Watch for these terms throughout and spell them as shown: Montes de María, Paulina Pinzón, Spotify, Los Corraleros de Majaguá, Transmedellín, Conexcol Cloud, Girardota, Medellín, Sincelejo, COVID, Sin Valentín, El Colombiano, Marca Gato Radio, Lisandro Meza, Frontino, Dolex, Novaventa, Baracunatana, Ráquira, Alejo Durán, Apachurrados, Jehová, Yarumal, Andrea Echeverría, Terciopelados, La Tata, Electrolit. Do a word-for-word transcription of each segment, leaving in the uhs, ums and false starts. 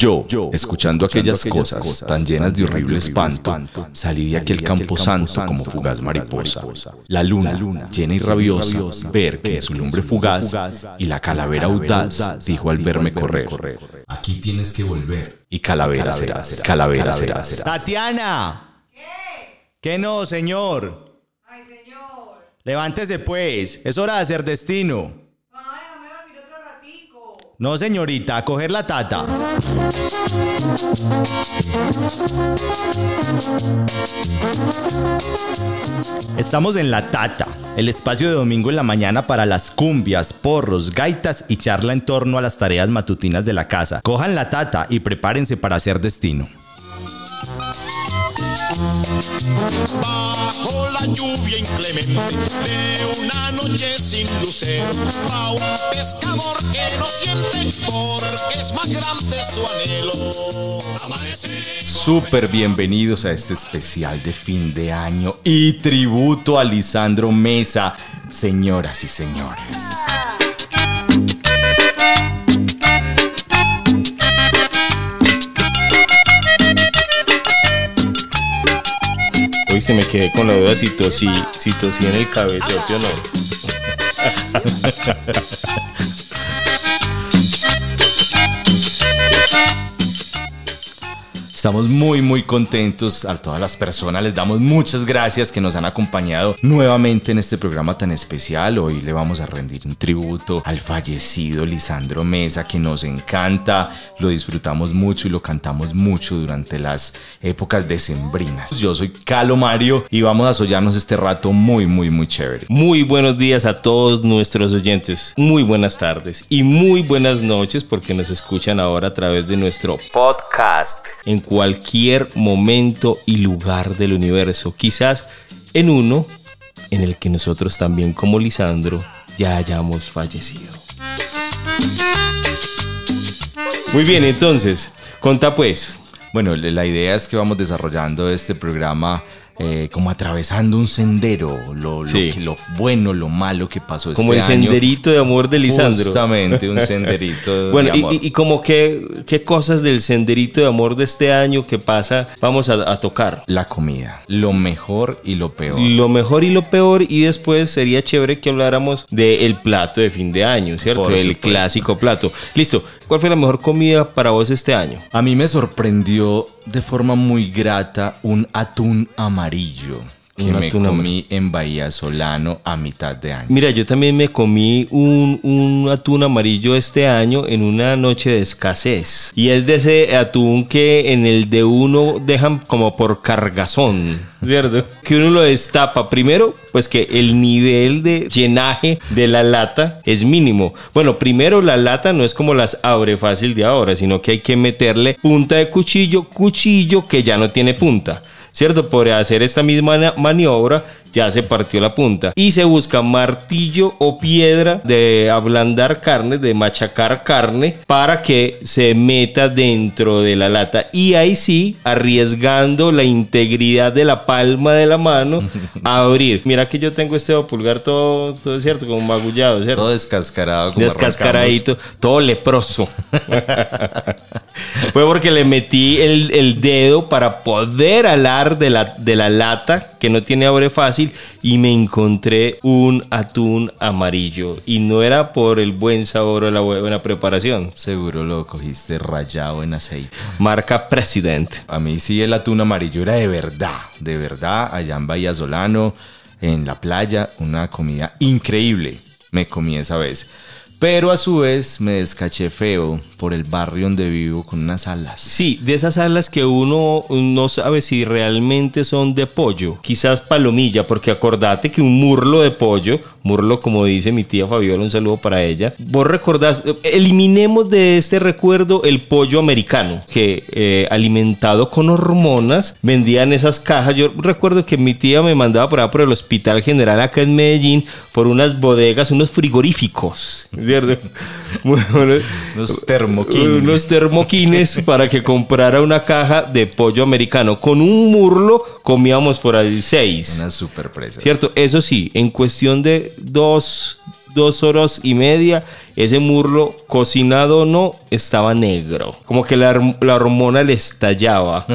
Yo, escuchando, escuchando aquellas, aquellas cosas, cosas tan llenas de horrible, horrible espanto, espanto, salí de aquel camposanto como fugaz mariposa. La luna, la luna llena y rabiosa, rabiosa ver que es un hombre fugaz, fugaz, y la calavera, calavera audaz, audaz dijo al verme correr, correr, aquí tienes que volver, y calavera, calavera serás, calavera serás. serás. ¡Tatiana! ¿Qué? ¿Qué no, señor? ¡Ay, señor! Levántese, pues, es hora de hacer destino. No, señorita, a coger la tata. Estamos en La Tata, el espacio de domingo en la mañana para las cumbias, porros, gaitas y charla en torno a las tareas matutinas de la casa. Cojan la tata y prepárense para hacer destino. Bajo la lluvia inclemente de una noche sin luceros, va un pescador que no siente porque es más grande su anhelo. Súper bienvenidos a este especial de fin de año y tributo a Lisandro Meza, señoras y señores. Y se me quedé con la duda si tosí, si tosí en el cabezote o no. Estamos muy muy contentos a todas las personas, les damos muchas gracias que nos han acompañado nuevamente en este programa tan especial. Hoy le vamos a rendir un tributo al fallecido Lisandro Meza, que nos encanta, lo disfrutamos mucho y lo cantamos mucho durante las épocas decembrinas. Yo soy Calo Mario y vamos a sollarnos este rato muy muy muy chévere. Muy buenos días a todos nuestros oyentes, muy buenas tardes y muy buenas noches porque nos escuchan ahora a través de nuestro podcast en cualquier momento y lugar del universo, quizás en uno en el que nosotros también, como Lisandro, ya hayamos fallecido. Muy bien, entonces, contá pues. Bueno, la idea es que vamos desarrollando este programa eh, como atravesando un sendero, lo, sí. lo, lo bueno, lo malo que pasó este año. Como el senderito de amor de Lisandro. Justamente, un senderito bueno, de amor. Bueno, y, y como qué, qué cosas del senderito de amor de este año que pasa vamos a, a tocar. La comida, lo mejor y lo peor. Lo mejor y lo peor, y después sería chévere que habláramos del plato de fin de año, ¿cierto? El clásico plato. Listo, ¿cuál fue la mejor comida para vos este año? A mí me sorprendió de forma muy grata un atún amarillo que un me comí en Bahía Solano a mitad de año. Mira, yo también me comí un, un atún amarillo este año en una noche de escasez, y es de ese atún que en el de uno dejan como por cargazón, ¿cierto? Que uno lo destapa primero, pues que el nivel de llenaje de la lata es mínimo. Bueno, primero la lata no es como las abre fácil de ahora, sino que hay que meterle punta de cuchillo, cuchillo que ya no tiene punta, ¿cierto? Por hacer esta misma maniobra ya se partió la punta. Y se busca martillo o piedra de ablandar carne, de machacar carne, para que se meta dentro de la lata. Y ahí sí, arriesgando la integridad de la palma de la mano, a abrir. Mira que yo tengo este pulgar todo, todo cierto, como magullado, ¿cierto? Todo descascarado. Como descascaradito, arrancamos. Todo leproso. Fue porque le metí el, el dedo para poder alar de la, de la lata, que no tiene abre fácil, y me encontré un atún amarillo, y no era por el buen sabor o la buena preparación. Seguro lo cogiste rayado en aceite. Marca President. A mí sí el atún amarillo era de verdad, de verdad, allá en Bahía Solano, en la playa, una comida increíble me comí esa vez. Pero a su vez me descaché feo por el barrio donde vivo con unas alas. Sí, de esas alas que uno no sabe si realmente son de pollo, quizás palomilla, porque acordate que un murlo de pollo, murlo como dice mi tía Fabiola, un saludo para ella. Vos recordás, eliminemos de este recuerdo el pollo americano, que eh, alimentado con hormonas vendían esas cajas. Yo recuerdo que mi tía me mandaba por allá por el Hospital General acá en Medellín, por unas bodegas, unos frigoríficos. Bueno, unos termoquines, unos termoquines para que comprara una caja de pollo americano. Con un murlo comíamos por ahí seis. Una super presa. Cierto, eso sí, en cuestión de dos dos horas y media, ese muslo, cocinado o no, estaba negro. Como que la, la hormona le estallaba.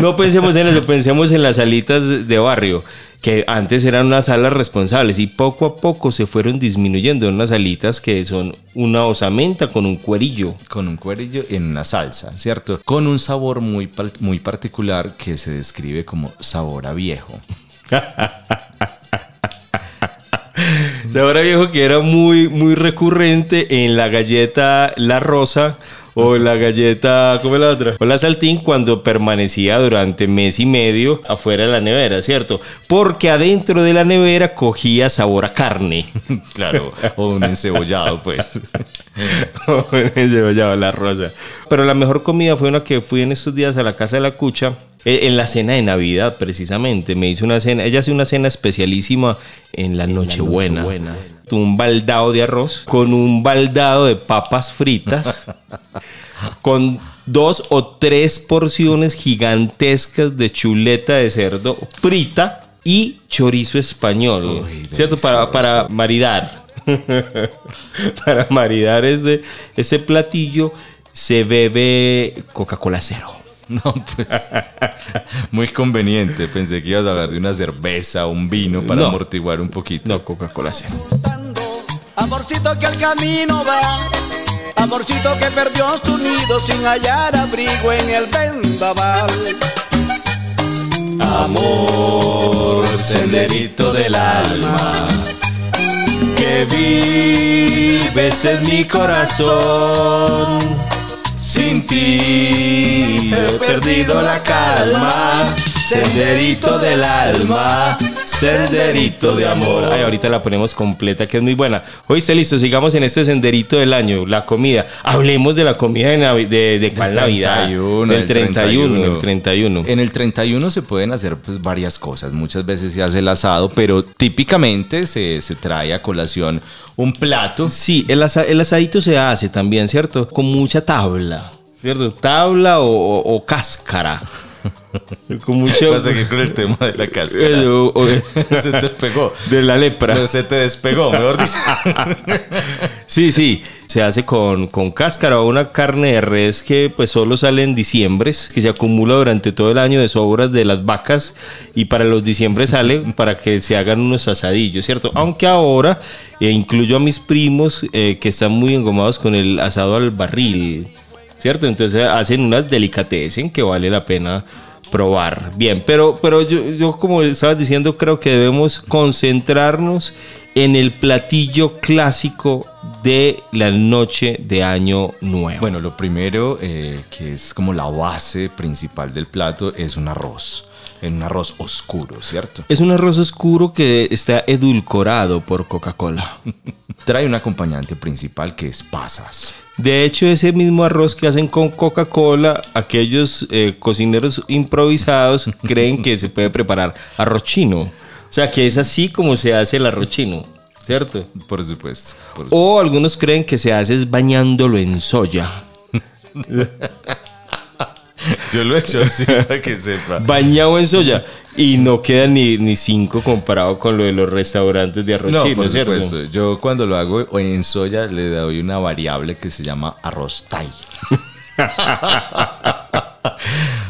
No pensemos en eso, pensemos en las salitas de barrio, que antes eran unas salas responsables y poco a poco se fueron disminuyendo unas salitas que son una osamenta con un cuerillo. Con un cuerillo en una salsa, ¿cierto? Con un sabor muy, muy particular que se describe como sabor a viejo. Sabor a viejo que era muy, muy recurrente en la galleta La Rosa. O la galleta, ¿cómo es la otra? O la saltín, cuando permanecía durante mes y medio afuera de la nevera, ¿cierto? Porque adentro de la nevera cogía sabor a carne. Claro, o un encebollado, pues. O un encebollado, La Rosa. Pero la mejor comida fue una que fui en estos días a la casa de la Cucha. En la cena de Navidad, precisamente, me hizo una cena, ella hace una cena especialísima en la Nochebuena. Nochebuena. Un baldado de arroz con un baldado de papas fritas, con dos o tres porciones gigantescas de chuleta de cerdo frita y chorizo español. Uy, ¿cierto? Para, para maridar, para maridar ese, ese platillo se bebe Coca-Cola cero. No, pues, muy conveniente. Pensé que ibas a hablar de una cerveza, un vino para no, amortiguar un poquito. No, Coca-Cola cero. Amorcito que al camino va, amorcito que perdió tu nido sin hallar abrigo en el vendaval. Amor, senderito del alma, que vives en mi corazón. Sin ti he perdido la calma, senderito del alma, senderito de amor. Ay, ahorita la ponemos completa, que es muy buena. Oíste, listo, sigamos en este senderito del año, la comida. Hablemos de la comida de, Navi- de, de ¿cuál Navidad? Del treinta y uno, el treinta y uno. En el treinta y uno se pueden hacer, pues, varias cosas. Muchas veces se hace el asado, pero típicamente se, se trae a colación un plato. Sí, el, asa- el asadito se hace también, ¿cierto? Con mucha tabla, ¿cierto? Tabla o, o, o cáscara. Con mucho... Vas a con el tema de la cáscara. Eso, o... Se te despegó. De la lepra. No, se te despegó, mejor dicho. Sí, sí. Se hace con, con cáscara o una carne de res que pues solo sale en diciembre, que se acumula durante todo el año de sobras de las vacas y para los diciembre sale para que se hagan unos asadillos, ¿cierto? Aunque ahora eh, incluyo a mis primos eh, que están muy engomados con el asado al barril, ¿cierto? Entonces hacen unas delicatessen que vale la pena probar. Bien, pero, pero yo, yo como estabas diciendo, creo que debemos concentrarnos en el platillo clásico de la noche de Año Nuevo. Bueno, lo primero eh, que es como la base principal del plato es un arroz. En un arroz oscuro, ¿cierto? Es un arroz oscuro que está edulcorado por Coca-Cola. Trae un acompañante principal que es pasas. De hecho, ese mismo arroz que hacen con Coca-Cola, aquellos eh, cocineros improvisados creen que se puede preparar arroz chino. O sea, que es así como se hace el arroz chino, ¿cierto? Por supuesto. Por supuesto. O algunos creen que se hace es bañándolo en soya. Yo lo he hecho así para que sepa. Bañado en soya. Y no queda ni, ni cinco comparado con lo de los restaurantes de arroz no, chino, por ¿cierto? Supuesto. Yo cuando lo hago en soya le doy una variable que se llama arroz thai.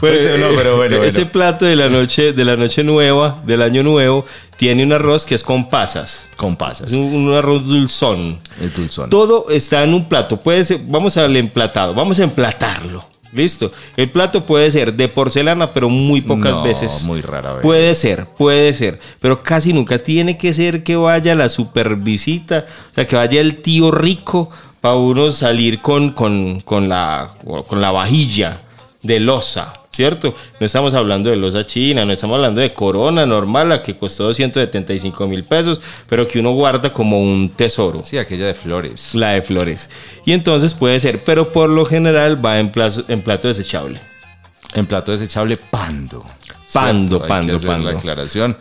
Bueno, pues, no, pero bueno, ese bueno. plato de la noche, de la noche nueva, del año nuevo, tiene un arroz que es con pasas. Con pasas. Un, un arroz dulzón. El dulzón. Todo está en un plato. Puede ser, vamos al emplatado, vamos a emplatarlo. Listo. El plato puede ser de porcelana, pero muy pocas no, veces. Muy rara vez. Puede ser, puede ser. Pero casi nunca. Tiene que ser que vaya la super visita. O sea, que vaya el tío rico para uno salir con, con, con, la, con la vajilla de loza, ¿cierto? No estamos hablando de loza china, no estamos hablando de corona normal, la que costó doscientos setenta y cinco mil pesos, pero que uno guarda como un tesoro. Sí, aquella de flores. La de flores. Y entonces puede ser, pero por lo general va en, plazo, en plato desechable. En plato desechable, pando. Pando, ¿cierto? pando, Hay que pando. Hacer la aclaración.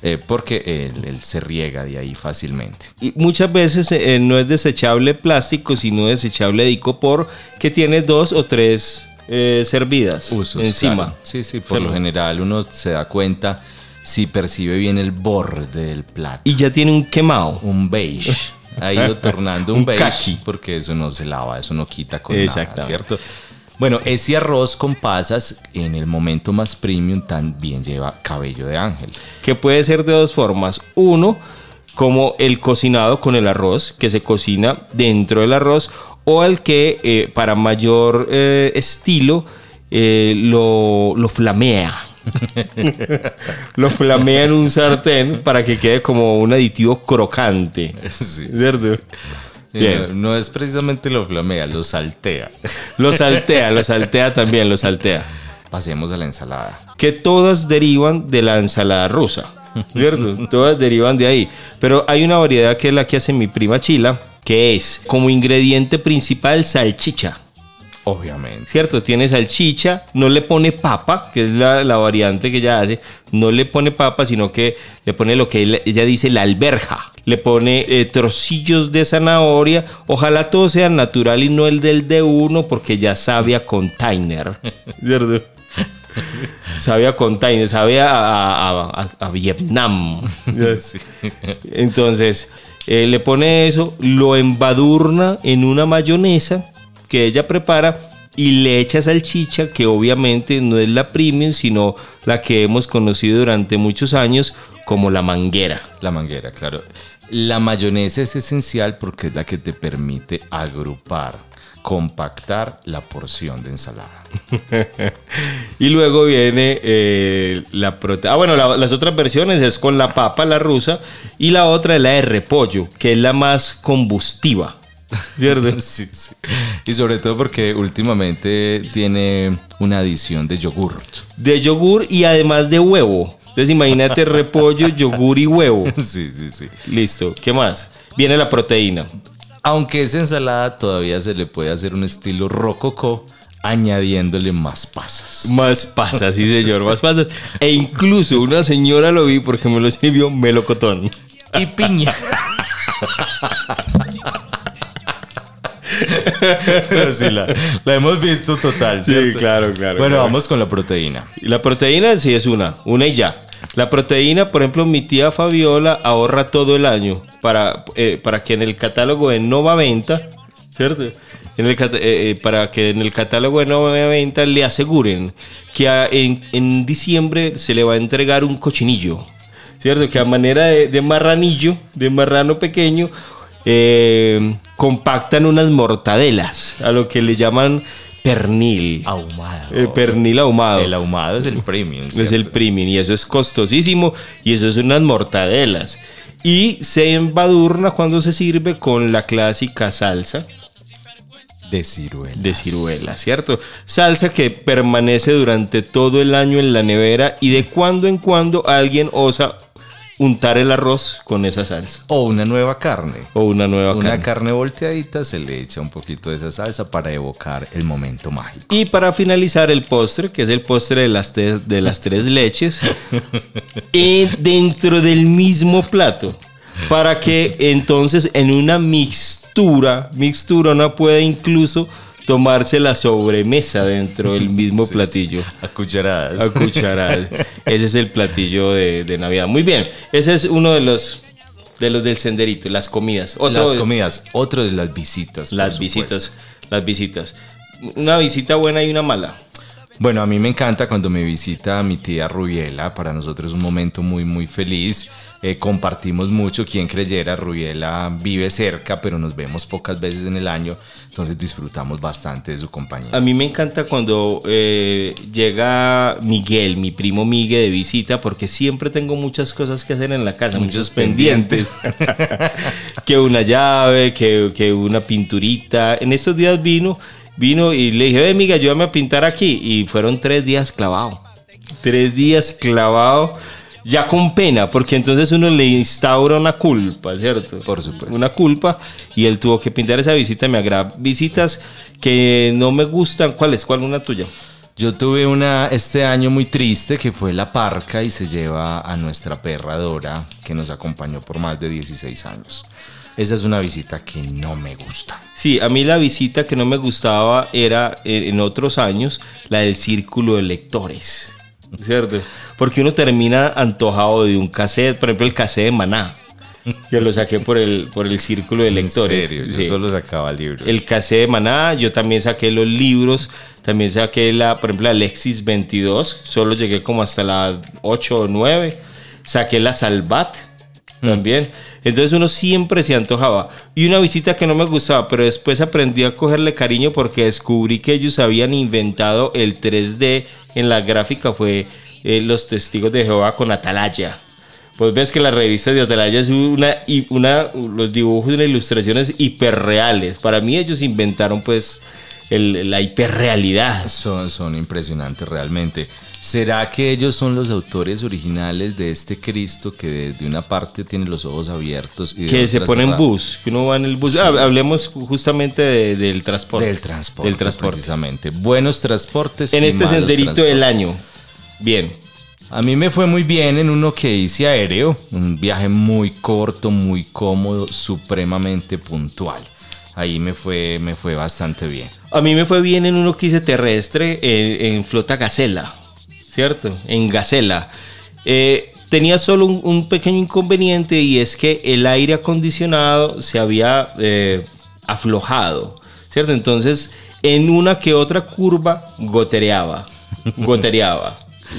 Eh, porque él, él se riega de ahí fácilmente. Y muchas veces eh, no es desechable plástico, sino desechable de icopor, que tiene dos o tres... Eh, servidas Usos, encima. Claro. Sí, sí, por Salud. Lo general uno se da cuenta si percibe bien el borde del plato. Y ya tiene un quemado. Un beige. Ha ido tornando un, un beige. Caqui. Porque eso no se lava, eso no quita con nada, ¿cierto? Bueno, ese arroz con pasas, en el momento más premium, también lleva cabello de ángel. Que puede ser de dos formas. Uno, como el cocinado con el arroz, que se cocina dentro del arroz, o el que eh, para mayor eh, estilo eh, lo, lo flamea. Lo flamea en un sartén para que quede como un aditivo crocante. Sí, ¿cierto? Sí, sí. Bien. No, no es precisamente lo flamea, lo saltea. Lo saltea, lo saltea también, lo saltea. Pasemos a la ensalada. Que todas derivan de la ensalada rusa, ¿cierto? Todas derivan de ahí. Pero hay una variedad que es la que hace mi prima Chila, que es como ingrediente principal salchicha. Obviamente. ¿Cierto? Tiene salchicha, no le pone papa, que es la, la variante que ella hace. No le pone papa, sino que le pone lo que ella dice, la alberja. Le pone eh, trocillos de zanahoria. Ojalá todo sea natural y no el del de uno, porque ya sabe a container. ¿Cierto? Sabe a container, sabe a, a, a, a Vietnam. Sí. Entonces, eh, le pone eso, lo embadurna en una mayonesa que ella prepara y le echa salchicha, que obviamente no es la premium, sino la que hemos conocido durante muchos años como la manguera. La manguera, claro. La mayonesa es esencial porque es la que te permite agrupar, compactar la porción de ensalada. Y luego viene eh, la proteína. Ah, bueno, la, las otras versiones es con la papa, la rusa, y la otra es la de repollo, que es la más combustiva. ¿Cierto? Sí, sí. Y sobre todo porque últimamente tiene una adición de yogurt. De yogur y además de huevo. Entonces imagínate repollo, yogur y huevo. Sí, sí, sí. Listo. ¿Qué más? Viene la proteína. Aunque esa ensalada todavía se le puede hacer un estilo rococó, añadiéndole más pasas. Más pasas, sí señor, más pasas. E incluso una señora lo vi porque me lo sirvió melocotón. Y piña. Pero sí, la, la hemos visto total, ¿cierto? Sí, claro, claro. Bueno, claro. Vamos con la proteína. La proteína sí es una, una y ya. La proteína, por ejemplo, mi tía Fabiola ahorra todo el año para, eh, para que en el catálogo de Novaventa, ¿cierto? En el, eh, para que en el catálogo de Novaventa le aseguren que a, en, en diciembre se le va a entregar un cochinillo, ¿cierto? Que a manera de, de marranillo, de marrano pequeño, Eh, compactan unas mortadelas, a lo que le llaman pernil ahumado. Eh, pernil ahumado. El ahumado es el premium. ¿Cierto? Es el premium y eso es costosísimo y eso es unas mortadelas. Y se embadurna cuando se sirve con la clásica salsa de ciruela. De ciruela, ¿cierto? Salsa que permanece durante todo el año en la nevera y de cuando en cuando alguien osa untar el arroz con esa salsa. O una nueva carne. O una nueva una carne. Una carne volteadita, se le echa un poquito de esa salsa para evocar el momento mágico. Y para finalizar el postre, que es el postre de las, te- de las tres leches, eh, dentro del mismo plato. Para que entonces en una mixtura, mixtura una puede incluso tomarse la sobremesa dentro del mismo sí, platillo. A cucharadas. A cucharadas. Ese es el platillo de, de Navidad. Muy bien. Ese es uno de los, de los del senderito, las comidas. Otro las de, comidas. Otro de las visitas. Las visitas. Supuesto. Las visitas. Una visita buena y una mala. Bueno, a mí me encanta cuando me visita mi tía Rubiela. Para nosotros es un momento muy, muy feliz. Eh, compartimos mucho. Quien creyera, Rubiela vive cerca, pero nos vemos pocas veces en el año. Entonces disfrutamos bastante de su compañía. A mí me encanta cuando eh, llega Miguel, mi primo Miguel, de visita, porque siempre tengo muchas cosas que hacer en la casa. Muchos, muchos pendientes. pendientes. Que una llave, que, que una pinturita. En estos días vino... Vino y le dije, ve, amiga, ayúdame a pintar aquí. Y fueron tres días clavado. Tres días clavado, ya con pena, porque entonces uno le instaura una culpa, ¿cierto? Por supuesto. Una culpa, y él tuvo que pintar esa visita. Me agrada. Visitas que no me gustan. ¿Cuál es? ¿Cuál una tuya? Yo tuve una este año muy triste, que fue la parca, y se lleva a nuestra perra Dora, que nos acompañó por más de dieciséis años. Esa es una visita que no me gusta. Sí, a mí la visita que no me gustaba era, en otros años, la del círculo de lectores. ¿cierto? Porque uno termina antojado de un cassette, por ejemplo el cassette de Maná. Yo lo saqué por el, por el círculo de lectores. En serio, yo sí. Solo sacaba libros. El cassette de Maná, yo también saqué los libros, también saqué la, por ejemplo, la Lexis veintidós, solo llegué como hasta las ocho o nueve, saqué la Salvat también. Mm. Entonces uno siempre se antojaba. Y una visita que no me gustaba, pero después aprendí a cogerle cariño porque descubrí que ellos habían inventado el tres D en la gráfica, fue eh, Los Testigos de Jehová con Atalaya. Pues ves que la revista de Atalaya es una, una, los dibujos y las ilustraciones hiperreales. Para mí ellos inventaron pues el, la hiperrealidad. Son, son impresionantes realmente. ¿Será que ellos son los autores originales de este Cristo que desde una parte tiene los ojos abiertos? Y que se pone en bus, que uno va en el bus. Sí. Hablemos justamente de, del transporte. Del transporte, del transporte. Precisamente. Buenos transportes. En y este malos senderito del año. Bien. A mí me fue muy bien en uno que hice aéreo, un viaje muy corto, muy cómodo, supremamente puntual. Ahí me fue, me fue bastante bien. A mí me fue bien en uno que hice terrestre, en, en flota Gacela, ¿cierto? En Gacela. Eh, tenía solo un, un pequeño inconveniente y es que el aire acondicionado se había eh, aflojado, ¿cierto? Entonces, en una que otra curva gotereaba, gotereaba.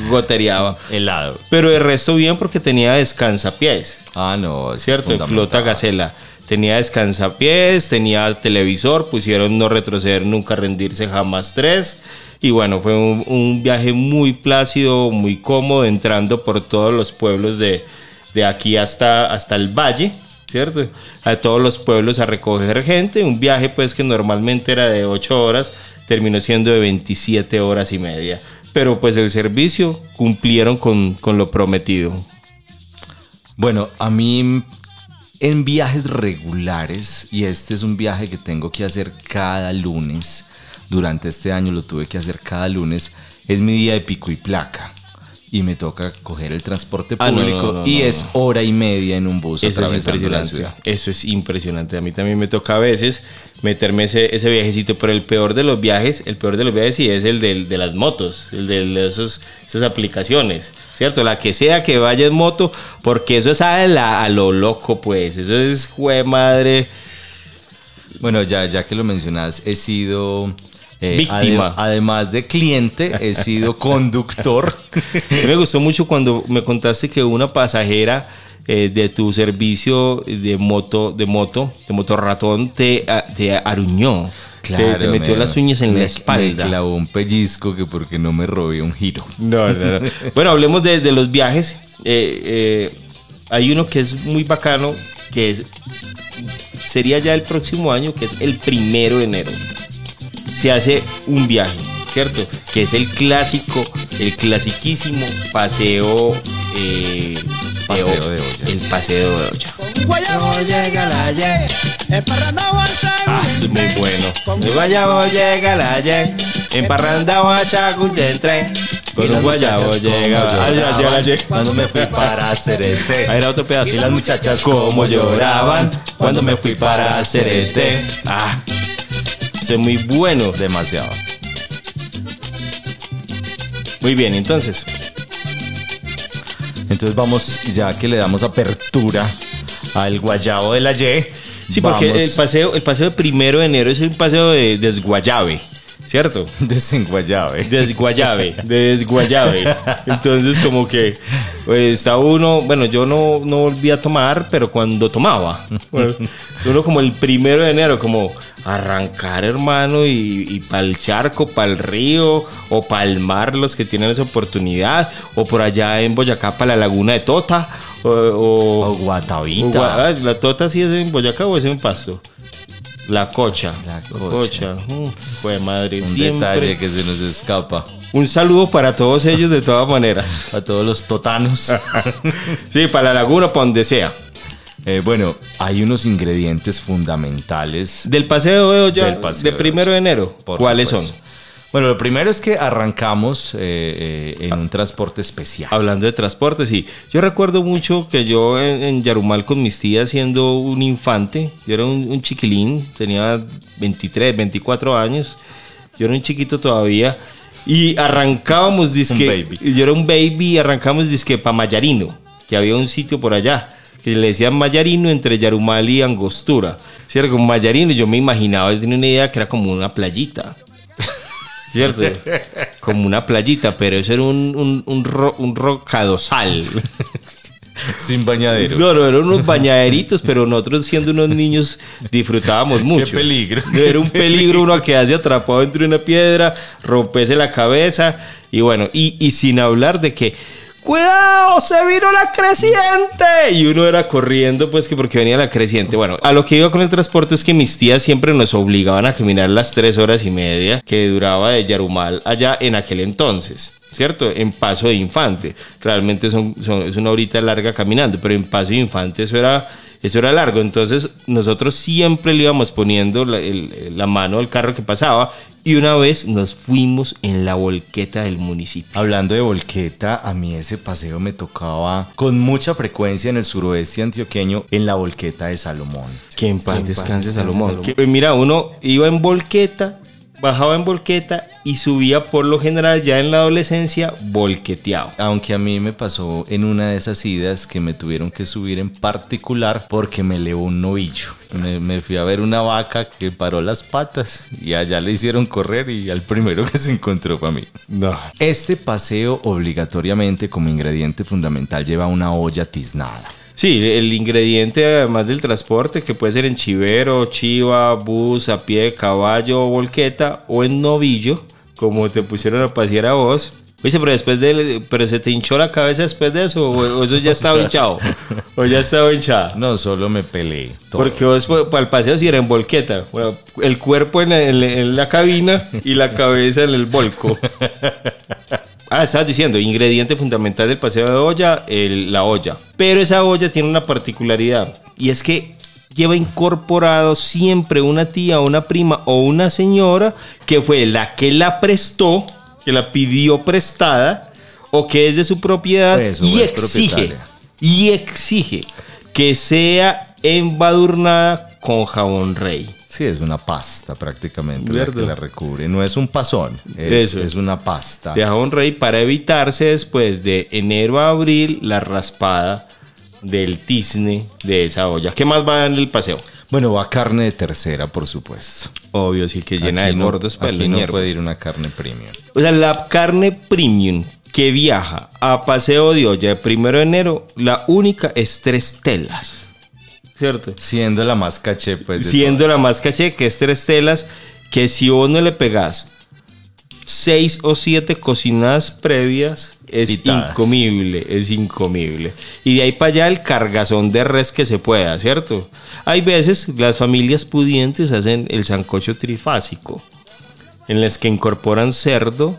Gotereaba. Helado. Pero el resto bien porque tenía descansapiés. Ah, no. ¿Cierto? Flota Gacela. Tenía descansapiés, tenía televisor, pusieron No Retroceder, Nunca Rendirse, Jamás tres. Y bueno, fue un, un viaje muy plácido, muy cómodo, entrando por todos los pueblos de, de aquí hasta, hasta el valle, ¿cierto? A todos los pueblos a recoger gente. Un viaje pues que normalmente era de ocho horas, terminó siendo de veintisiete horas y media. Pero pues el servicio cumplieron con, con lo prometido. Bueno, a mí en viajes regulares, y este es un viaje que tengo que hacer cada lunes, durante este año lo tuve que hacer cada lunes, es mi día de pico y placa. Y me toca coger el transporte público. Ah, no, no, no, y no, es no. hora y media en un bus. Eso es impresionante. Eso es impresionante. A mí también me toca a veces meterme ese, ese viajecito. Pero el peor de los viajes, el peor de los viajes sí es el del, de las motos, el de esos, esas aplicaciones, ¿cierto? La que sea que vaya en moto, porque eso es a, la, a lo loco, pues. Eso es jue madre. Bueno, ya, ya que lo mencionas, he sido... Eh, víctima. Adem, además de cliente, he sido conductor. Me gustó mucho cuando me contaste que una pasajera eh, de tu servicio de moto, de moto, de motorratón, te, te aruñó. Claro, te, te metió me, las uñas en me, la espalda. Me clavó un pellizco que porque no me robé un giro. No, no, no. Bueno, hablemos de, de los viajes. Eh, eh, hay uno que es muy bacano, que es, sería ya el próximo año, que es el primero de enero. Se hace un viaje, ¿cierto? Que es el clásico, el clasiquísimo paseo, eh, paseo, paseo de olla. El paseo de olla. Ah, es muy bueno. Con guayabo llega la ye, emparrandao a chacun del tren. Con un guayabo llega la ye, cuando me fui para hacer el té. Ahí era otro pedazo y las muchachas como lloraban cuando me fui para hacer el té. Ah. Es muy bueno, demasiado. Muy bien, entonces. Entonces vamos, ya que le damos apertura al guayabo de la Y. Sí, vamos. Porque el paseo, el paseo de primero de enero es un paseo de desguayabe, ¿cierto? Desenguayabe. Desguayabe, de desguayabe. Entonces como que pues, está uno, bueno, yo no, no volví a tomar, pero cuando tomaba, bueno, uno como el primero de enero, como arrancar, hermano, y, y pa'l charco, pa'l río, o pa'l mar, los que tienen esa oportunidad, o por allá en Boyacá, para la laguna de Tota, o, o, o Guatavita. O, la Tota sí es en Boyacá o es en Pasto. La cocha. La cocha. Pues uh, madre. Un siempre. Detalle que se nos escapa. Un saludo para todos ellos de todas maneras. A todos los totanos. Sí, para la laguna, para donde sea. Eh, bueno, hay unos ingredientes fundamentales. Del paseo de olla, del paseo de primero de enero. ¿Cuáles son? Bueno, lo primero es que arrancamos eh, eh, en un transporte especial. Hablando de transporte, sí. Yo recuerdo mucho que yo en, en Yarumal con mis tías siendo un infante, yo era un, un chiquilín, tenía veintitrés, veinticuatro años, yo era un chiquito todavía, Y arrancábamos, disque, yo era un baby, y arrancábamos, disque, para Mayarino, que había un sitio por allá, que le decían Mayarino, entre Yarumal y Angostura. ¿Cierto? Como Mayarino, yo me imaginaba, yo tenía una idea que era como una playita. ¿Cierto? Como una playita, pero eso era un, un, un, ro, un rocadosal. Sin bañadero. No, no, eran unos bañaderitos, pero nosotros, siendo unos niños, disfrutábamos mucho. Qué peligro. Era un peligro uno a quedarse atrapado entre de una piedra, romperse la cabeza, y bueno, y, y sin hablar de que ¡cuidado! ¡Se vino la creciente! Y uno era corriendo, pues, que porque venía la creciente. Bueno, a lo que iba con el transporte es que mis tías siempre nos obligaban a caminar las tres horas y media que duraba de Yarumal allá en aquel entonces, ¿cierto? En Paso de Infante. Realmente son, son, es una horita larga caminando, pero en Paso de Infante eso era, eso era largo. Entonces nosotros siempre le íbamos poniendo la, el, la mano al carro que pasaba. Y una vez nos fuimos en la volqueta del municipio. Hablando de volqueta, a mí ese paseo me tocaba con mucha frecuencia en el suroeste antioqueño, en la volqueta de Salomón. Que en paz descanse Salomón. Que, mira, uno iba en volqueta, bajaba en volqueta y subía, por lo general, ya en la adolescencia, volqueteado. Aunque a mí me pasó en una de esas idas que me tuvieron que subir en particular porque me elevó un novillo. Me, me fui a ver una vaca que paró las patas y allá le hicieron correr y al primero que se encontró fue a mí. No. Este paseo obligatoriamente como ingrediente fundamental lleva una olla tiznada. Sí, el ingrediente además del transporte, que puede ser en chivero, chiva, bus, a pie, caballo, volqueta o en novillo, como te pusieron a pasear a vos. Oye, pero después de, pero se te hinchó la cabeza después de eso, o eso ya estaba hinchado, o ya estaba hinchada. No, solo me peleé. Todo. Porque vos para el paseo si era en volqueta, bueno, el cuerpo en, el, en la cabina y la cabeza en el volco. Ah, estabas diciendo, ingrediente fundamental del paseo de olla, el, la olla. Pero esa olla tiene una particularidad, y es que lleva incorporado siempre una tía, una prima o una señora que fue la que la prestó, que la pidió prestada, o que es de su propiedad, pues y exige, y exige que sea embadurnada con jabón Rey. Sí, es una pasta prácticamente la que la recubre. No es un pasón, es, es una pasta. De jabón Rey para evitarse después de enero a abril la raspada del tizne de esa olla. ¿Qué más va en el paseo? Bueno, va carne de tercera, por supuesto. Obvio, sí, que llena aquí de gordos. No, aquí no puede ir una carne premium. O sea, la carne premium que viaja a paseo de olla de primero de enero, la única es Tres Telas. ¿Cierto? Siendo la más caché, pues. Siendo la más caché, que es Tres Telas, que si vos no le pegás seis o siete cocinadas previas, es pitadas. Incomible, es incomible. Y de ahí para allá el cargazón de res que se pueda, ¿cierto? Hay veces las familias pudientes hacen el sancocho trifásico, en las que incorporan cerdo,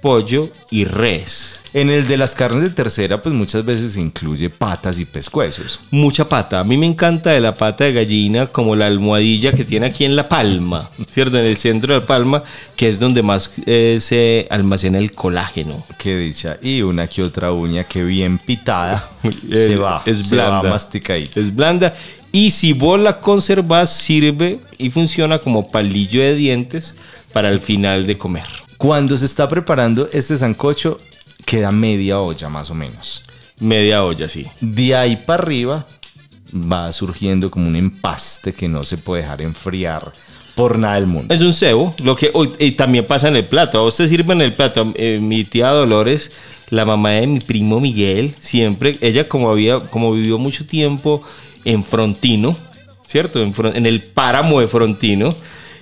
pollo y res. En el de las carnes de tercera, pues muchas veces incluye patas y pescuezos. Mucha pata. A mí me encanta de la pata de gallina, como la almohadilla que tiene aquí en La Palma, ¿cierto? En el centro de La Palma, que es donde más eh, se almacena el colágeno. Qué dicha. Y una que otra uña que bien pitada se va. Es blanda. Se va masticadita. Es blanda. Y si vos la conservas, sirve y funciona como palillo de dientes para el final de comer. Cuando se está preparando este sancocho, queda media olla más o menos. Media olla, sí. De ahí para arriba va surgiendo como un empaste que no se puede dejar enfriar por nada del mundo. Es un cebo, lo que oh, y también pasa en el plato. A usted sirve en el plato. Eh, mi tía Dolores, la mamá de mi primo Miguel, siempre, ella como, había, como vivió mucho tiempo en Frontino, ¿cierto? En, en el páramo de Frontino.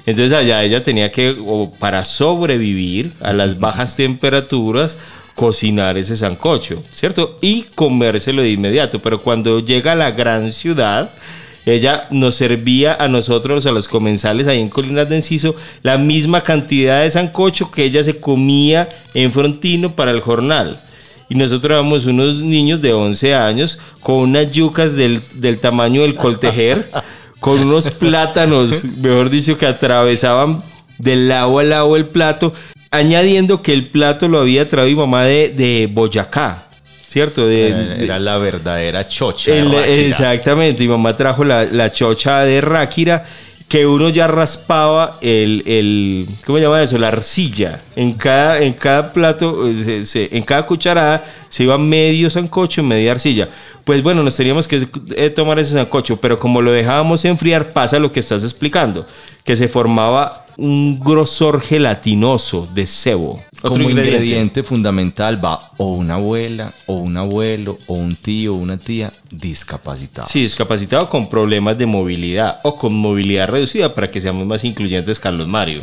Entonces allá ella tenía que, o para sobrevivir a las bajas temperaturas, cocinar ese sancocho, ¿cierto? Y comérselo de inmediato. Pero cuando llega a la gran ciudad, ella nos servía a nosotros, a los comensales ahí en Colinas de Enciso, la misma cantidad de sancocho que ella se comía en Frontino para el jornal. Y nosotros éramos unos niños de once años con unas yucas del, del tamaño del coltejer, con unos plátanos, mejor dicho, que atravesaban de lado a lado el plato, añadiendo que el plato lo había traído mi mamá de, de Boyacá, ¿cierto? De, era, era de, la verdadera chocha de el, exactamente, mi mamá trajo la, la chocha de Ráquira, que uno ya raspaba el, el ¿cómo se llama eso? La arcilla. En cada, en cada plato, en cada cucharada se iba medio sancocho, media arcilla. Pues bueno, nos teníamos que tomar ese sancocho, pero como lo dejábamos enfriar, pasa lo que estás explicando, que se formaba un grosor gelatinoso de cebo. Otro como ingrediente. ingrediente fundamental va o una abuela, o un abuelo, o un tío, o una tía discapacitados. Sí, discapacitado con problemas de movilidad o con movilidad reducida, para que seamos más incluyentes, Carlos Mario.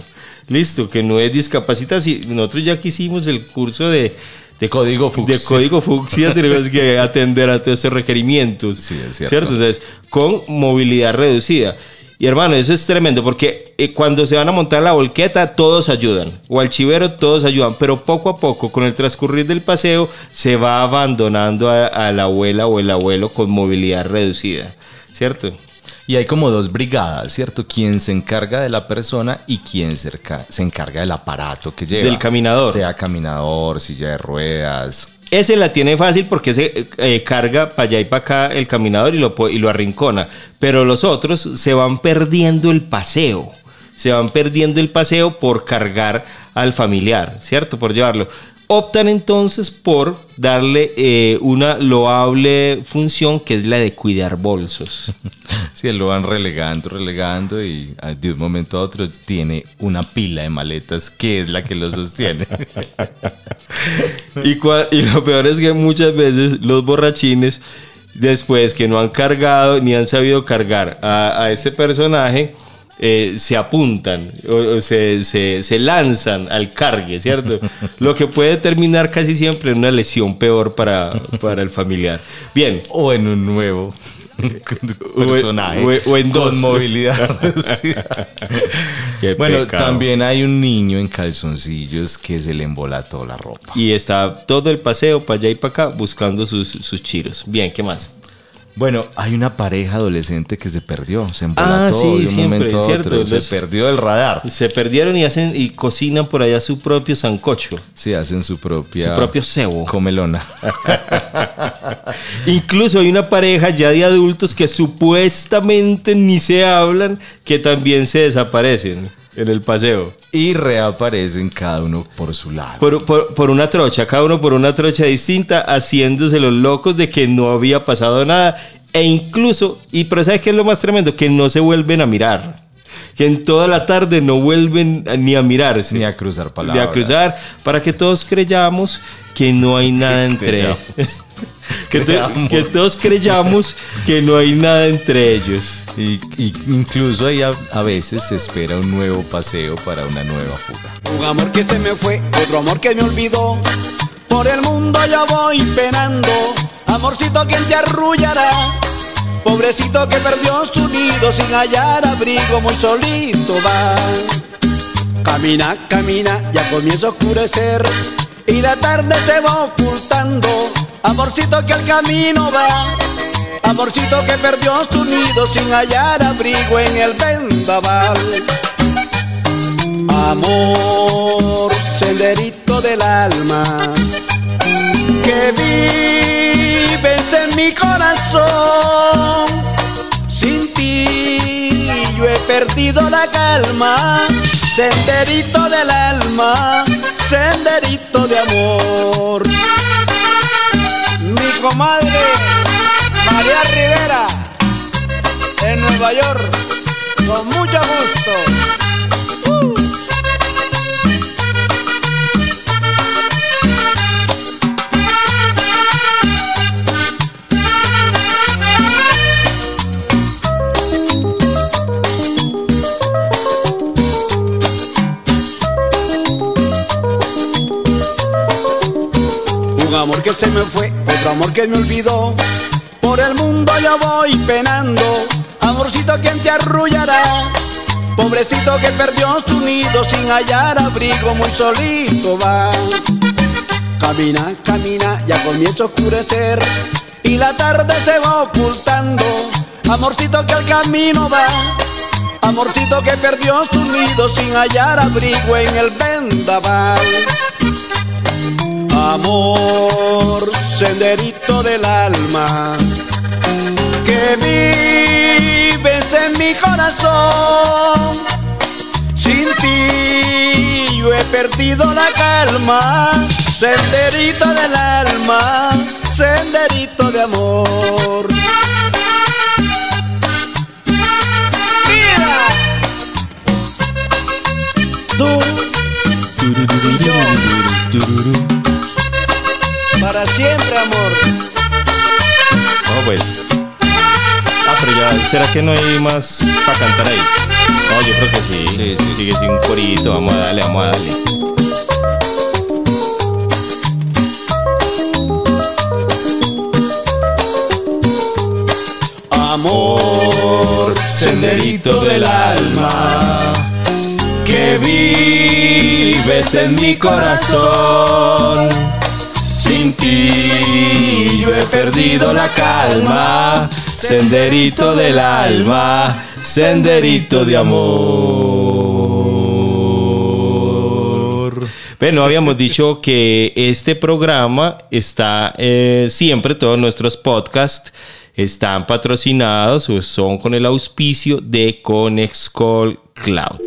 Listo, que no es discapacitado. Sí, nosotros ya aquí hicimos el curso de... De código fucsia. De código fucsia tenemos que atender a todos esos requerimientos. Sí, es cierto. ¿Cierto? Entonces, con movilidad reducida. Y hermano, eso es tremendo, porque eh, cuando se van a montar la volqueta, todos ayudan. O al chivero, todos ayudan. Pero poco a poco, con el transcurrir del paseo, se va abandonando a, a la abuela o el abuelo con movilidad reducida. ¿Cierto? Y hay como dos brigadas, ¿cierto? Quien se encarga de la persona y quien se, se encarga del aparato que lleva. Del caminador. Sea caminador, silla de ruedas. Ese la tiene fácil porque se eh, carga para allá y para acá el caminador y lo, y lo arrincona. Pero los otros se van perdiendo el paseo. Se van perdiendo el paseo por cargar al familiar, ¿cierto? Por llevarlo. Optan entonces por darle eh, una loable función, que es la de cuidar bolsos. Sí, lo van relegando, relegando y de un momento a otro tiene una pila de maletas que es la que lo sostiene. y, cua- y lo peor es que muchas veces los borrachines, después que no han cargado ni han sabido cargar a, a este personaje, Eh, se apuntan o, o se, se, se lanzan al cargue, ¿cierto? Lo que puede terminar casi siempre en una lesión peor para, para el familiar. Bien. O en un nuevo personaje o, o en dos. Con movilidad reducida. Bueno, pecado. También hay un niño en calzoncillos que se le embolató la ropa. Y está todo el paseo para allá y para acá buscando sus, sus chiros. Bien, ¿qué más? Bueno, hay una pareja adolescente que se perdió, se embolató ah, sí, de un siempre, momento a cierto, otro, se perdió del radar. Se perdieron y hacen y cocinan por allá su propio sancocho. Sí, hacen su propia... Su propio cebo. Comelona. Incluso hay una pareja ya de adultos que supuestamente ni se hablan, que también se desaparecen en el paseo. Y reaparecen cada uno por su lado. Por, por, por una trocha, cada uno por una trocha distinta, haciéndose los locos de que no había pasado nada. E incluso, y pero ¿sabes qué es lo más tremendo? Que no se vuelven a mirar. Que en toda la tarde no vuelven ni a mirarse. Ni a cruzar palabras. Ni a cruzar, para que todos creyamos que no hay nada entre ellos. Que, te, que todos creyamos que no hay nada entre ellos. Y, y incluso ahí a, a veces se espera un nuevo paseo para una nueva fuga. Un amor que se me fue, otro amor que me olvidó. Por el mundo yo voy penando. Amorcito que te arrullará. Pobrecito que perdió su nido, sin hallar abrigo, muy solito va. Camina, camina, ya comienza a oscurecer y la tarde se va ocultando. Amorcito que al camino va, amorcito que perdió su nido, sin hallar abrigo en el vendaval. Amor, senderito del alma, que vives en mi corazón. Sin ti yo he perdido la calma. Senderito del alma, senderito de amor. Mi comadre María Rivera, en Nueva York, con mucho gusto. Amor que se me fue, otro amor que me olvidó. Por el mundo yo voy penando. Amorcito, ¿quién te arrullará? Pobrecito que perdió su nido, sin hallar abrigo, muy solito va. Camina, camina, ya comienza a oscurecer y la tarde se va ocultando. Amorcito que al camino va, amorcito que perdió su nido, sin hallar abrigo en el vendaval. Amor, senderito del alma, que vives en mi corazón. Sin ti yo he perdido la calma, senderito del alma, senderito de amor. Mira. Tú y yo, para siempre, amor. No, pues. Ah, pero ya, ¿será que no hay más para cantar ahí? No, yo creo que sí, sí, sí, sigue sin un corito, vamos a darle, vamos a darle. Amor, senderito del alma, que vives en mi corazón. Sin ti yo he perdido la calma, senderito del alma, senderito de amor. Bueno, habíamos dicho que este programa está eh, siempre, todos nuestros podcasts están patrocinados o son con el auspicio de Conexcol Cloud.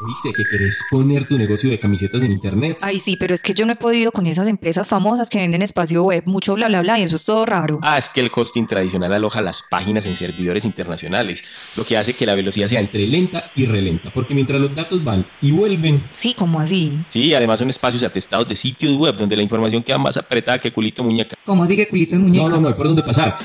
¿Oíste que querés poner tu negocio de camisetas en internet? Ay, sí, pero es que yo no he podido con esas empresas famosas que venden espacio web, mucho bla bla bla, y eso es todo raro. Ah, es que el hosting tradicional aloja las páginas en servidores internacionales, lo que hace que la velocidad sea entre lenta y relenta, porque mientras los datos van y vuelven... Sí, ¿cómo así? Sí, además son espacios atestados de sitios web donde la información queda más apretada que culito muñeca. ¿Cómo así que culito muñeca? No, no, no, hay por dónde pasar.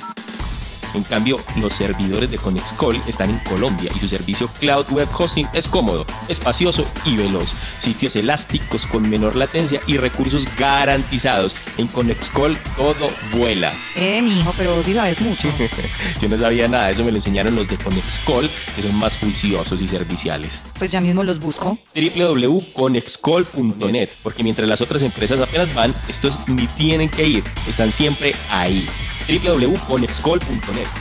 En cambio, los servidores de Conexcol están en Colombia y su servicio Cloud Web Hosting es cómodo, espacioso y veloz. Sitios elásticos con menor latencia y recursos garantizados. En Conexcol todo vuela. Eh, mijo, pero vos sí sabes mucho. Yo no sabía nada, eso me lo enseñaron los de Conexcol, que son más juiciosos y serviciales. Pues ya mismo los busco. doble u doble u doble u punto conexcol punto net, porque mientras las otras empresas apenas van, estos ni tienen que ir, están siempre ahí. doble u doble u doble u punto conexcol punto net. Río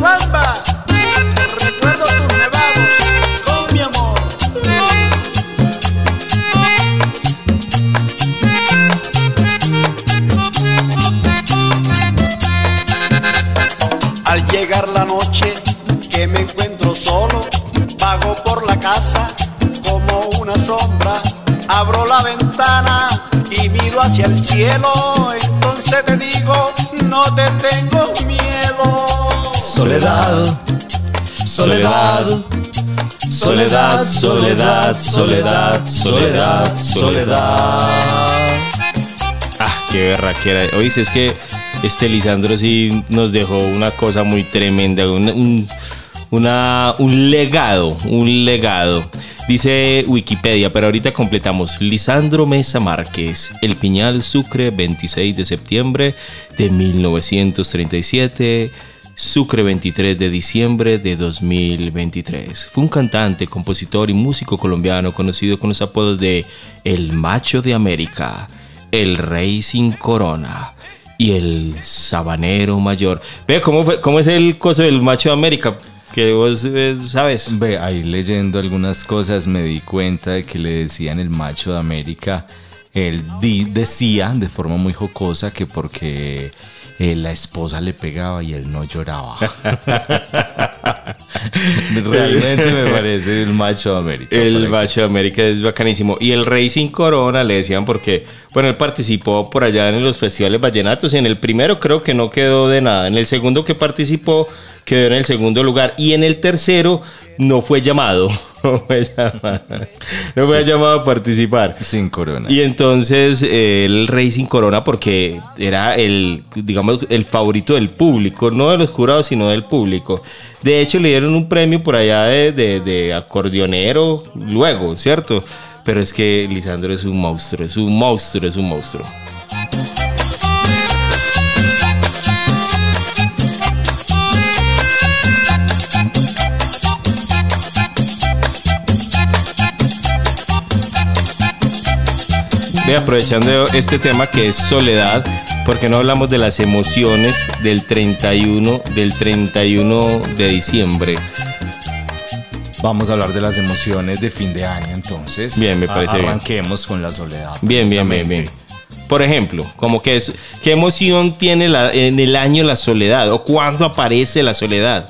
Bamba, recuerdo tus nevados con mi amor. Al llegar la noche que me encuentro solo, vago por la casa como una sombra, abro la ventana y miro hacia el cielo, entonces te digo, no te tengo miedo. Soledad, soledad, soledad, soledad, soledad, soledad, soledad. Ah, qué berraquera. Oíste, es que este Lisandro sí nos dejó una cosa muy tremenda, un... un Una, un legado, un legado, dice Wikipedia, pero ahorita completamos. Lisandro Meza Márquez, El Piñal, Sucre, veintiséis de septiembre de mil novecientos treinta y siete, Sucre, veintitrés de diciembre de dos mil veintitrés. Fue un cantante, compositor y músico colombiano conocido con los apodos de El Macho de América, El Rey Sin Corona y El Sabanero Mayor. Ve, ¿cómo, fue, cómo es el coso del Macho de América? Que vos eh, sabes. Ve, ahí leyendo algunas cosas me di cuenta de que le decían El Macho de América. Él di, decía de forma muy jocosa que porque eh, la esposa le pegaba y él no lloraba. Realmente me parece El Macho de América. El Macho de América es bacanísimo. Y El Rey Sin Corona le decían porque, bueno, él participó por allá en los festivales vallenatos. En el primero creo que no quedó de nada. En el segundo que participó quedó en el segundo lugar, y en el tercero no fue llamado, no fue llamado, no fue sí. llamado a participar. Sin corona. Y entonces eh, el Rey Sin Corona, porque era el, digamos, el favorito del público, no de los jurados, sino del público. De hecho, le dieron un premio por allá de, de, de acordeonero luego, ¿cierto? Pero es que Lisandro es un monstruo, es un monstruo, es un monstruo. Ve, aprovechando este tema que es soledad, porque no hablamos de las emociones del treinta y uno de diciembre. Vamos a hablar de las emociones de fin de año, entonces. Bien, me parece bien. Arranquemos con la soledad. Bien, bien, bien, bien. Por ejemplo, como que es, ¿qué emoción tiene la, en el año la soledad? ¿O cuándo aparece la soledad?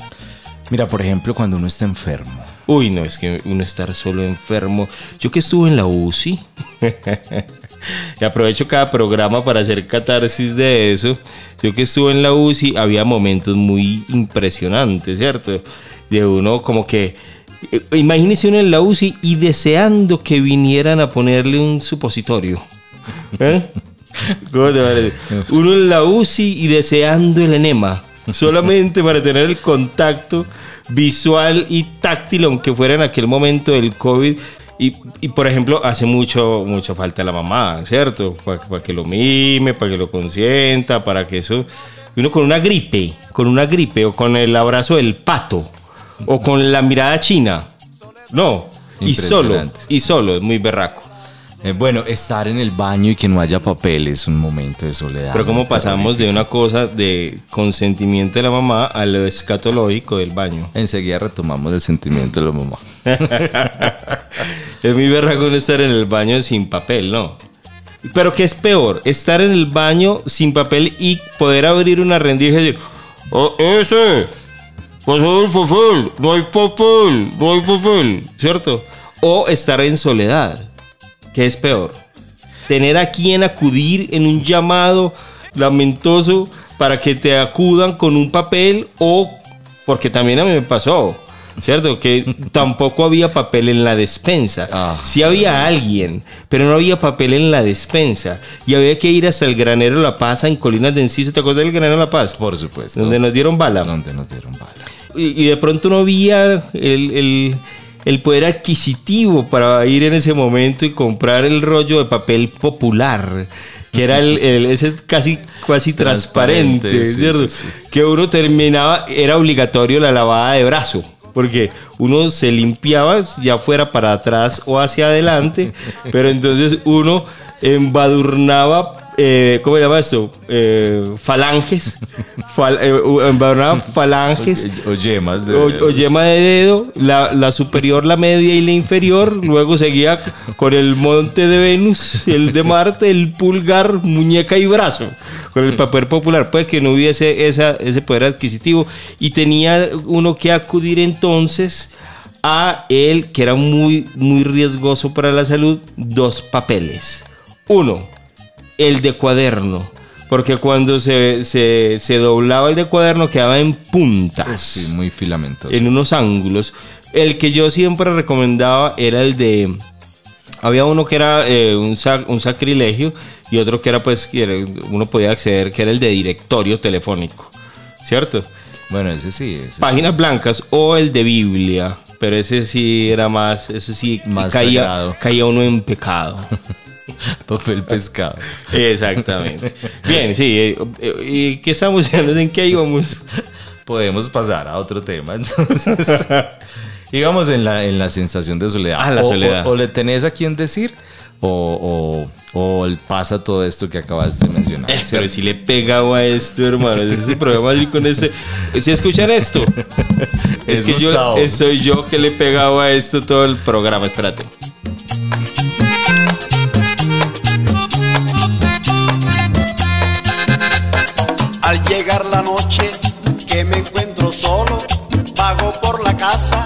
Mira, por ejemplo, cuando uno está enfermo. Uy, no, es que uno estar solo enfermo. Yo que estuve en la U C I. Y aprovecho cada programa para hacer catarsis de eso. Yo que estuve en la U C I, había momentos muy impresionantes, ¿cierto? De uno como que... Imagínese uno en la U C I y deseando que vinieran a ponerle un supositorio. ¿Eh? ¿Cómo te parece? Uno en la U C I y deseando el enema. Solamente para tener el contacto visual y táctil, aunque fuera en aquel momento del COVID. Y, y por ejemplo, hace mucho, mucha falta la mamá, ¿cierto? Para, para que lo mime, para que lo consienta, para que eso... Uno con una gripe, con una gripe, o con el abrazo del pato, o con la mirada china. No, y solo, y solo, es muy berraco. Eh, bueno, estar en el baño y que no haya papel es un momento de soledad. Pero cómo pasamos de una cosa de consentimiento de la mamá a lo escatológico del baño. Enseguida retomamos el sentimiento de la mamá. Es muy berraco estar en el baño sin papel, ¿no? Pero ¿qué es peor? Estar en el baño sin papel y poder abrir una rendija y decir, ¡oh, ese! ¡Pasó el papel! ¡No hay papel! ¡No hay papel! ¿Cierto? O estar en soledad. ¿Qué es peor? Tener a quien acudir en un llamado lamentoso para que te acudan con un papel, o, porque también a mí me pasó, ¿cierto? Que tampoco había papel en la despensa. Ah, sí había alguien, pero no había papel en la despensa. Y había que ir hasta el granero La Paz, en Colinas de Enciso. ¿Te acuerdas del granero La Paz? Por supuesto. Donde nos dieron bala. Donde nos dieron bala. Y, y de pronto no había el... el el poder adquisitivo para ir en ese momento y comprar el rollo de papel popular, que era el, el, ese casi, casi transparente, transparente, ¿cierto? Sí, sí, sí. Que uno terminaba, era obligatorio la lavada de brazo, porque uno se limpiaba, ya fuera para atrás o hacia adelante, pero entonces uno embadurnaba, eh, ¿cómo se llama eso? Eh, falanges, fal, eh, embadurnaba falanges o, o, yemas de o, o yema de dedo, la, la superior, la media y la inferior, luego seguía con el monte de Venus, el de Marte, el pulgar, muñeca y brazo, con el papel popular. Pues que no hubiese esa, ese poder adquisitivo, y tenía uno que acudir entonces a él, que era muy, muy riesgoso para la salud, dos papeles. Uno, el de cuaderno, porque cuando se, se, se doblaba el de cuaderno quedaba en puntas. Sí, muy filamentoso. En unos ángulos. El que yo siempre recomendaba era el de... Había uno que era eh, un, sac, un sacrilegio, y otro que era, pues, que uno podía acceder, que era el de directorio telefónico, ¿cierto? Bueno, ese sí. Ese Páginas sí. Blancas, o el de Biblia, pero ese sí era más, ese sí más caía, sagrado. Caía uno en pecado. Papel pescado. Exactamente. Bien, sí. ¿Y qué estamos hablando? ¿En qué íbamos? Podemos pasar a otro tema, entonces. Íbamos en la, en la sensación de soledad. Ah, la o, soledad. O, o le tenés a quien decir, o, o, o pasa todo esto que acabaste de mencionar. Eh, pero si le pegaba a esto, hermano. Este programa así con este... ¿Sí escuchan esto? Es, es que Gustavo. Yo... Soy yo que le pegaba a esto todo el programa. Espérate. Al llegar la noche que me encuentro solo, vago por la casa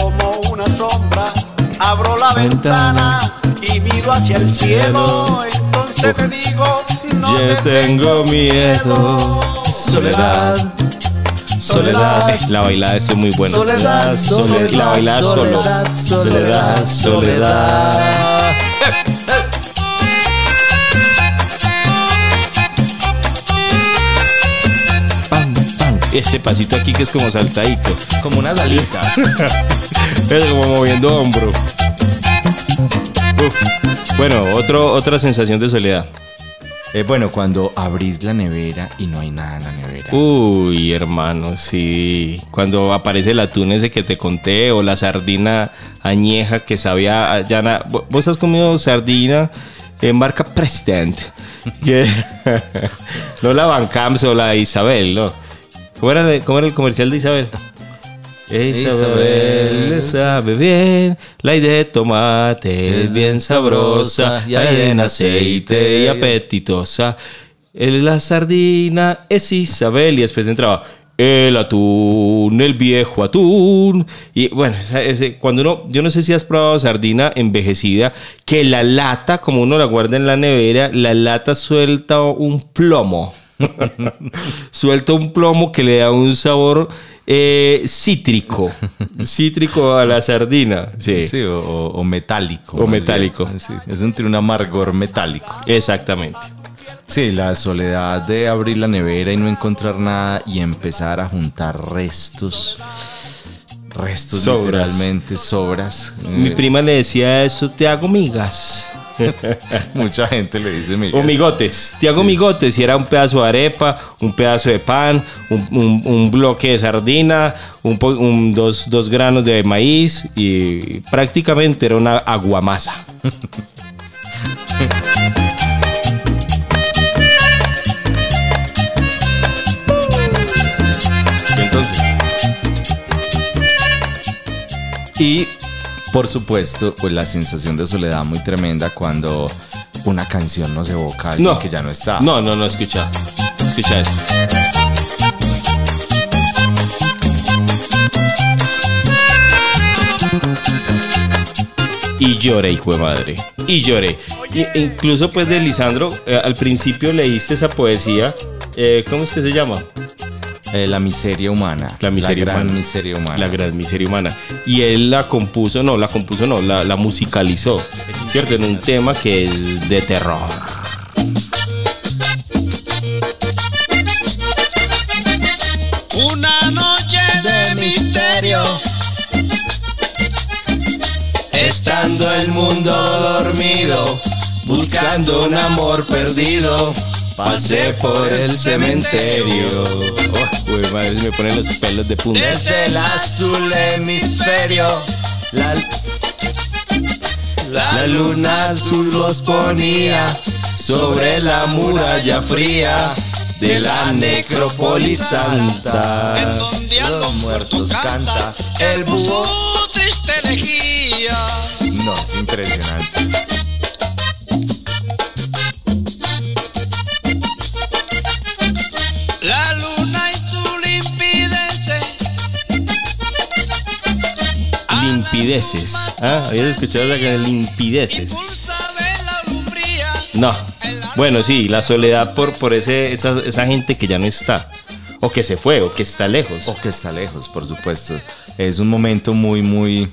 como una sombra, abro la ventana, ventana y miro hacia el cielo, cielo. Entonces te digo, no yo te tengo miedo. Soledad, soledad, soledad. La bailada es muy buena. Soledad, soledad, la bailada solo. Soledad, soledad, soledad, soledad. Ese pasito aquí que es como saltadito, como unas alitas. Es como moviendo hombro. Uf. Bueno, otro, otra sensación de soledad. Eh, bueno, cuando abrís la nevera y no hay nada en la nevera. Uy, hermano, sí. Cuando aparece el atún ese que te conté, o la sardina añeja que sabía... Yana, ¿vos has comido sardina en marca President? No la Van Camps o la Isabel, no. ¿Cómo era, ¿Cómo era el comercial de Isabel? Isabel le sabe bien, la idea de tomate es bien sabrosa, y hay en aceite y apetitosa. La sardina es Isabel, y después entraba el atún, el viejo atún. Y bueno, cuando uno, yo no sé si has probado sardina envejecida, que la lata, como uno la guarda en la nevera, la lata suelta un plomo. Suelta un plomo que le da un sabor eh, cítrico. Cítrico a la sardina. Sí, sí, o, o metálico. O metálico. Sí, es entre un amargor metálico. Exactamente. Sí, la soledad de abrir la nevera y no encontrar nada y empezar a juntar restos. Restos, sobras. Literalmente, sobras. Mi eh. prima le decía eso, te hago migas. Mucha gente le dice migas. O migotes, te hago sí. migotes. Y era un pedazo de arepa, un pedazo de pan, un, un, un bloque de sardina, un, un, dos, dos granos de maíz. Y prácticamente era una aguamasa. Y, por supuesto, pues la sensación de soledad muy tremenda cuando una canción nos evoca a alguien no, que ya no está. No, no, no, escucha. Escucha eso. Y lloré, hijo de madre. Y lloré. Y, incluso, pues, de Lisandro, eh, al principio leíste esa poesía. Eh, ¿Cómo es que se llama? Eh, la miseria humana. La miseria humana. La gran humana. miseria humana. La gran miseria humana. Y él la compuso, no, la compuso, no, la, la musicalizó, ¿cierto? En un tema que es de terror. Una noche de misterio, estando el mundo dormido, buscando un amor perdido. Pasé por el cementerio. Oh, uy, madre, me ponen los pelos de punta. Desde el azul hemisferio, la, la, la luna azul los ponía sobre la muralla fría de la necrópolis santa. En donde a los muertos canta el búho triste elegía. No, es impresionante. Limpideces. ¿Ah? ¿Habías escuchado la canción Limpideces? No. Bueno, sí, la soledad por, por ese, esa, esa gente que ya no está. O que se fue, o que está lejos. O que está lejos, por supuesto. Es un momento muy, muy,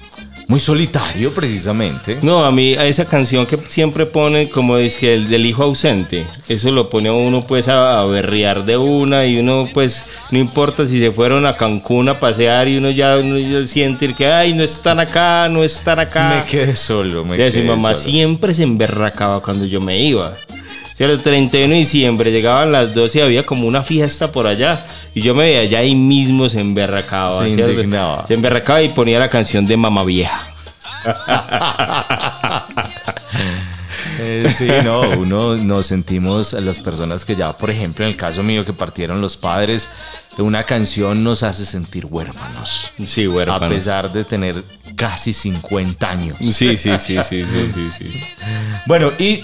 muy solitario, precisamente. No, a mí, a esa canción que siempre ponen, como dice, el del hijo ausente. Eso lo pone a uno, pues, a, a berrear de una. Y uno, pues, no importa si se fueron a Cancún a pasear. Y uno ya, uno ya siente que, ay, no están acá, no están acá. Me quedé solo, me quedé solo. Y mi mamá siempre se emberracaba cuando yo me iba. O sea, el treinta y uno de diciembre llegaban las doce y había como una fiesta por allá. Y yo me veía allá y mismo se emberracaba. Se indignaba. Se emberracaba y ponía la canción de Mamá Vieja. eh, sí, no, uno nos sentimos a las personas que ya, por ejemplo, en el caso mío que partieron los padres, una canción nos hace sentir huérfanos. Sí, huérfanos. A pesar de tener casi cincuenta años. Sí, sí, sí, sí, sí, sí, sí. Bueno, y...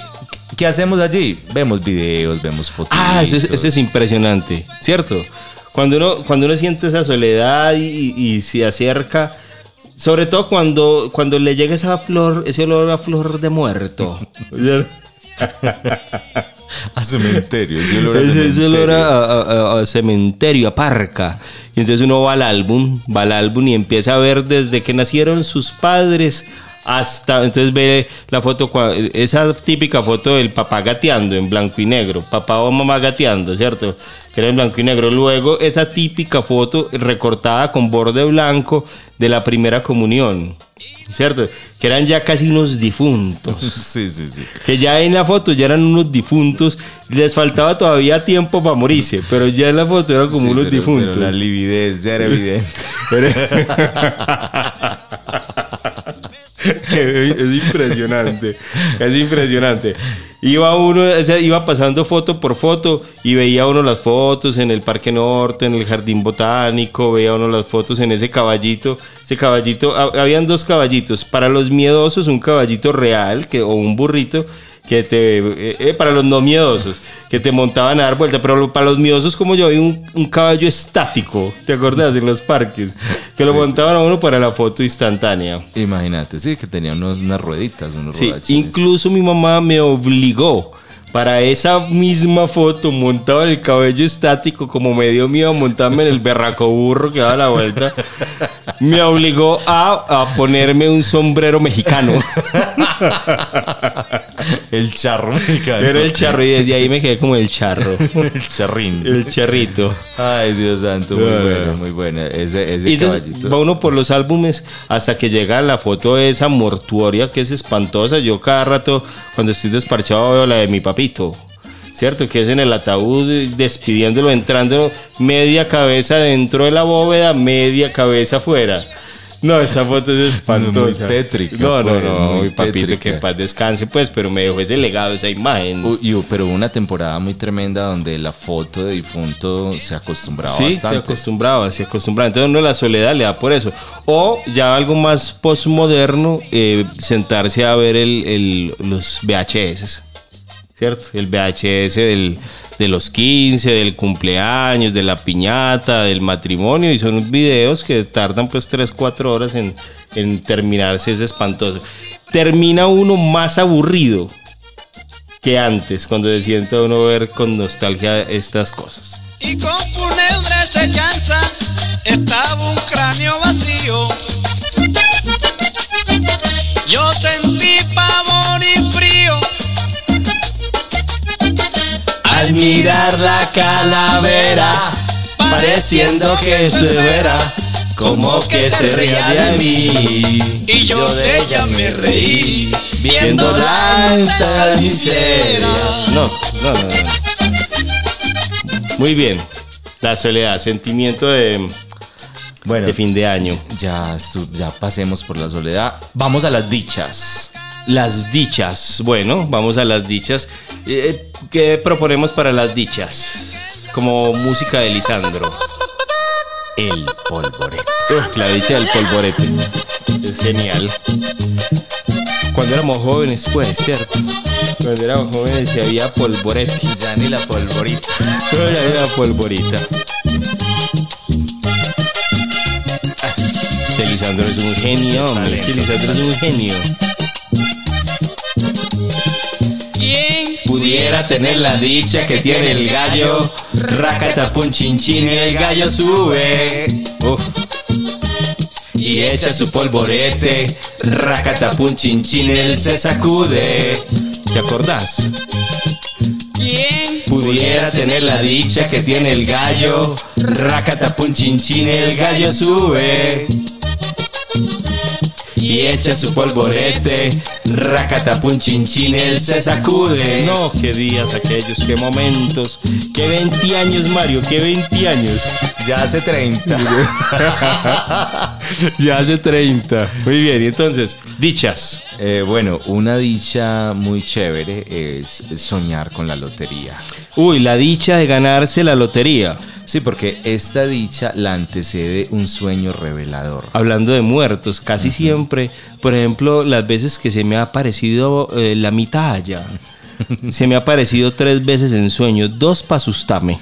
¿qué hacemos allí? Vemos videos, vemos fotos. Ah, eso es, eso es impresionante, ¿cierto? Cuando uno, cuando uno siente esa soledad y, y se acerca, sobre todo cuando, cuando le llega esa flor, ese olor a flor de muerto. A cementerio, ese olor a cementerio. Ese olor a, a, a cementerio, a parca. Y entonces uno va al álbum, va al álbum y empieza a ver desde que nacieron sus padres. Hasta entonces ve la foto, esa típica foto del papá gateando en blanco y negro, papá o mamá gateando, ¿cierto? Que era en blanco y negro. Luego esa típica foto recortada con borde blanco de la primera comunión, ¿cierto? Que eran ya casi unos difuntos. Sí, sí, sí. Que ya en la foto ya eran unos difuntos. Les faltaba todavía tiempo para morirse, pero ya en la foto eran como sí, unos pero, difuntos. Pero la lividez ya era evidente. Es impresionante, es impresionante. Iba uno, o sea, iba pasando foto por foto y veía uno las fotos en el Parque Norte, en el Jardín Botánico, veía uno las fotos en ese caballito, ese caballito, habían dos caballitos, para los miedosos un caballito real que, o un burrito, que te, eh, eh, para los no miedosos, que te montaban a dar vuelta, pero para los miedosos como yo, había un, un caballo estático, ¿te acordás? En los parques, que lo sí. montaban a uno para la foto instantánea. Imagínate, sí, que tenía unos, unas rueditas, unos sí, rodachones. Incluso mi mamá me obligó, para esa misma foto, montaba el cabello estático, como me dio miedo montarme en el berraco burro que daba la vuelta, me obligó a, a ponerme un sombrero mexicano. El charro mexicano. Era el charro y desde ahí me quedé como el charro. El charrín. El charrito. Ay, Dios santo, muy no, bueno, muy bueno. Ese, ese y caballito. Va uno por los álbumes hasta que llega la foto de esa mortuoria que es espantosa. Yo cada rato, cuando estoy desparchado, veo la de mi papito, ¿cierto? Que es en el ataúd, despidiéndolo, entrando media cabeza dentro de la bóveda, media cabeza afuera. No, esa foto es espantosa. Muy tétrica. No, no, no, muy papito, tétrica. Que en paz descanse, pues, pero me dejó ese legado, esa imagen. Uh, y, pero una temporada muy tremenda donde la foto de difunto se acostumbraba sí, bastante. Sí, se acostumbraba, se acostumbraba. Entonces uno la soledad le da por eso. O ya algo más postmoderno, eh, sentarse a ver el, el, los V H S. ¿Cierto? El V H S del, de los quince, del cumpleaños, de la piñata, del matrimonio, y son videos que tardan pues tres, cuatro horas en, en terminarse, es espantoso. Termina uno más aburrido que antes, cuando se sienta uno ver con nostalgia estas cosas. Y con fúnebre sellanza estaba un cráneo vacío. Yo sentí pavor y frío al mirar la calavera, pareciendo que se verá, como que se reía de mí, y yo de ella me reí, viendo la alta miseria. No, no, no, no. Muy bien, la soledad, sentimiento de... Bueno, de fin de año. Ya, ya pasemos por la soledad, vamos a las dichas. Las dichas, bueno, vamos a las dichas. Eh, ¿Qué proponemos para las dichas? Como música de Lisandro. El polvorete. Uh, la dicha del polvorete. Es genial. Cuando éramos jóvenes, pues, ¿cierto? Cuando éramos jóvenes se había polvorete. Ya ni la polvorita. No, ya ni la polvorita. Este Lisandro es un genio, hombre. Este Lisandro es un genio. Pudiera tener la dicha que tiene el gallo, racata pun chin chin y el gallo sube, uf, y echa su polvorete, racata pun chin chin él se sacude. ¿Te acordás? ¿Quién? Pudiera tener la dicha que tiene el gallo, racata pun chin chin y el gallo sube, y echa su polvorete, racatapun chin chin, él se sacude. No, qué días aquellos, qué momentos, qué veinte años, Mario, qué veinte años. Ya hace treinta. Ya hace treinta. Muy bien, y entonces, dichas. Eh, bueno, una dicha muy chévere es soñar con la lotería. Uy, la dicha de ganarse la lotería. Sí, porque esta dicha la antecede un sueño revelador. Hablando de muertos, casi uh-huh. siempre, por ejemplo, las veces que se me ha aparecido eh, la mitalla, se me ha aparecido tres veces en sueños, dos para asustarme.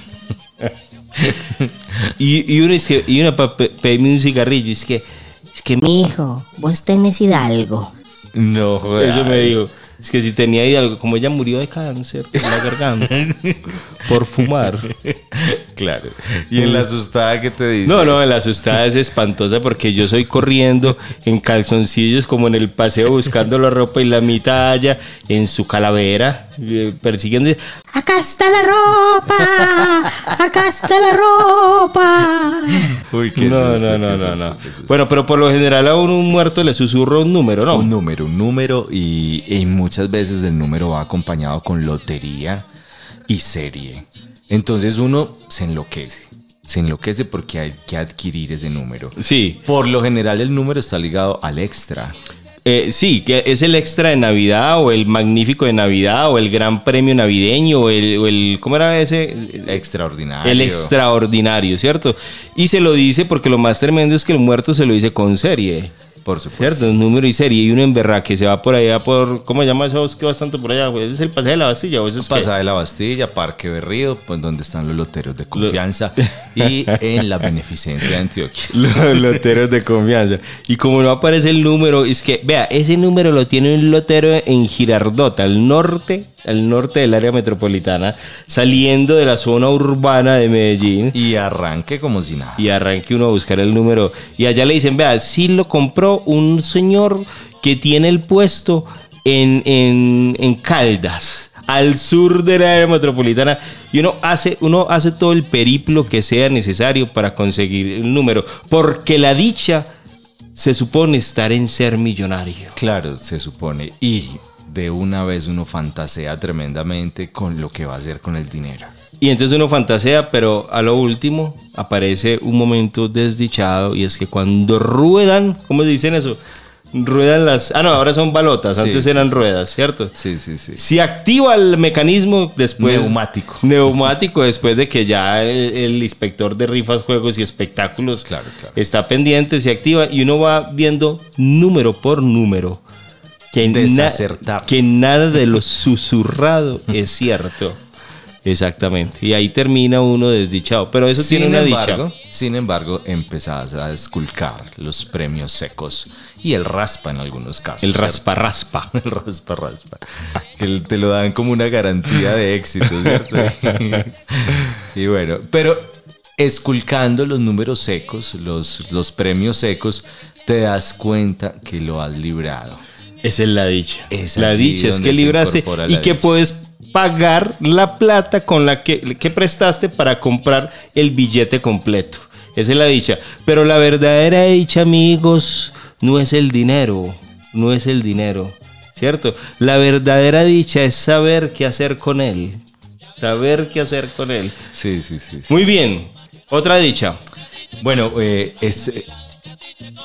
y, y una, es que, y una para pedirme un cigarrillo, es que, es que, mijo, vos tenés hidalgo. No, joder. Eso me dijo. Es que si tenía ahí algo, como ella murió de cáncer en la garganta por fumar. Claro. Y en la asustada, ¿qué te dice? No, no, en la asustada es espantosa porque yo soy corriendo en calzoncillos como en el paseo buscando la ropa y la mitalla en su calavera persiguiendo. Acá está la ropa, acá está la ropa. Uy, qué no, susto, no, no, qué susto, no, no. Bueno, pero por lo general a uno, un muerto le susurro un número, ¿no? Un número, un número y, y muchas veces el número va acompañado con lotería y serie. Entonces uno se enloquece. Se enloquece porque hay que adquirir ese número. Sí. Por lo general el número está ligado al extra. Eh, sí, que es el extra de Navidad o el magnífico de Navidad o el gran premio navideño o el, o el ¿cómo era ese? El extraordinario. El extraordinario, ¿cierto? Y se lo dice porque lo más tremendo es que el muerto se lo dice con serie. Por supuesto. ¿Cierto? Un número y serie y uno en berraque que se va por allá por... ¿Cómo se llama eso? ¿Qué vas tanto por allá? ¿Es el Pasaje de la Bastilla? ¿O eso es Pasaje de la Bastilla, Parque Berrío, pues donde están los loteros de confianza lo... y en la beneficencia de Antioquia. Los loteros de confianza. Y como no aparece el número, es que, vea, ese número lo tiene un lotero en Girardota, al norte, al norte del área metropolitana, saliendo de la zona urbana de Medellín. Y arranque como si nada. Y arranque uno a buscar el número. Y allá le dicen, vea, si lo compró un señor que tiene el puesto en, en, en Caldas, al sur de la área metropolitana, y uno hace, uno hace todo el periplo que sea necesario para conseguir un número, porque la dicha se supone estar en ser millonario. Claro, se supone, y de una vez uno fantasea tremendamente con lo que va a hacer con el dinero. Y entonces uno fantasea, pero a lo último aparece un momento desdichado, y es que cuando ruedan, ¿cómo se dicen eso? Ruedan las... Ah, no, ahora son balotas, antes sí, eran sí, ruedas, ¿cierto? Sí, sí, sí. Se activa el mecanismo después... Neumático. Neumático, después de que ya el, el inspector de rifas, juegos y espectáculos claro, claro. está pendiente, se activa, y uno va viendo número por número. Que, na- que nada de lo susurrado es cierto. Exactamente, y ahí termina uno desdichado, pero eso sin tiene una embargo, dicha. Sin embargo, empezás a esculcar los premios secos y el raspa en algunos casos. El raspa-raspa. El raspa-raspa. El, te lo dan como una garantía de éxito, ¿cierto? Y bueno, pero esculcando los números secos, los, los premios secos, te das cuenta que lo has librado. Esa es la dicha. Es la dicha es que libraste y que dicha. Puedes pagar la plata con la que, que prestaste para comprar el billete completo. Esa es la dicha. Pero la verdadera dicha, amigos, no es el dinero. No es el dinero, ¿cierto? La verdadera dicha es saber qué hacer con él. Saber qué hacer con él. Sí, sí, sí. sí. Muy bien. Otra dicha. Bueno, eh, es...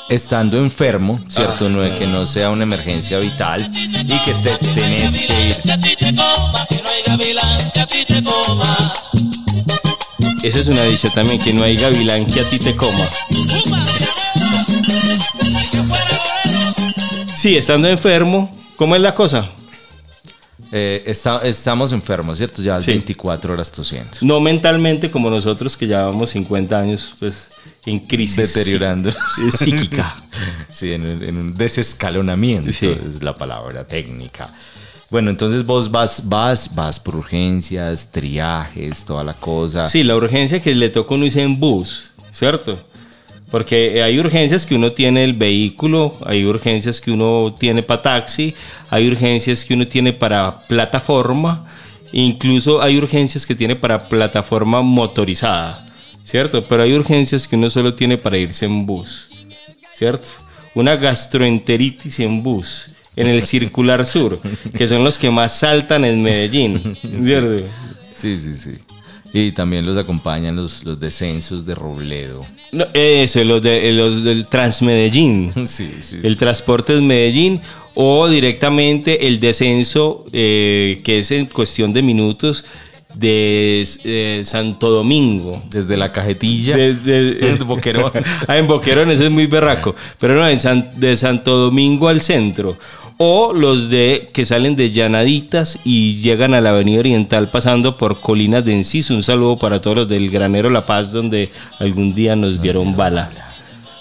estando enfermo, ¿cierto? Ah, no es que no sea una emergencia vital y que te tenés que ir. Esa es una dicha también, que no hay gavilán que a ti te coma. Sí, estando enfermo, ¿cómo es la cosa? Eh, está, estamos enfermos, ¿cierto? Ya sí. veinticuatro horas tosiendo. No mentalmente como nosotros que llevamos cincuenta años pues, en crisis. Deteriorando. Psíquica. Sí, en, en un desescalonamiento sí. es la palabra técnica. Bueno, entonces vos vas, vas, vas por urgencias, triajes, toda la cosa. Sí, la urgencia que le toca uno irse en bus, ¿cierto? Porque hay urgencias que uno tiene el vehículo, hay urgencias que uno tiene para taxi, hay urgencias que uno tiene para plataforma, incluso hay urgencias que tiene para plataforma motorizada, ¿cierto? Pero hay urgencias que uno solo tiene para irse en bus, ¿cierto? Una gastroenteritis en bus, en el Circular Sur, que son los que más saltan en Medellín, ¿cierto? Sí, sí, sí. sí. Y también los acompañan los, los descensos de Robledo. No, eso, los, de, los del Transmedellín. Sí, sí, sí. El transporte de Medellín o directamente el descenso, eh, que es en cuestión de minutos, de eh, Santo Domingo. Desde la cajetilla. Desde, desde Boquerón. Ah, en Boquerón, eso es muy berraco. Pero no, en San, de Santo Domingo al centro. O los de que salen de Llanaditas y llegan a la Avenida Oriental pasando por Colinas de Enciso. Un saludo para todos los del Granero La Paz, donde algún día nos, nos dieron, dieron bala. bala.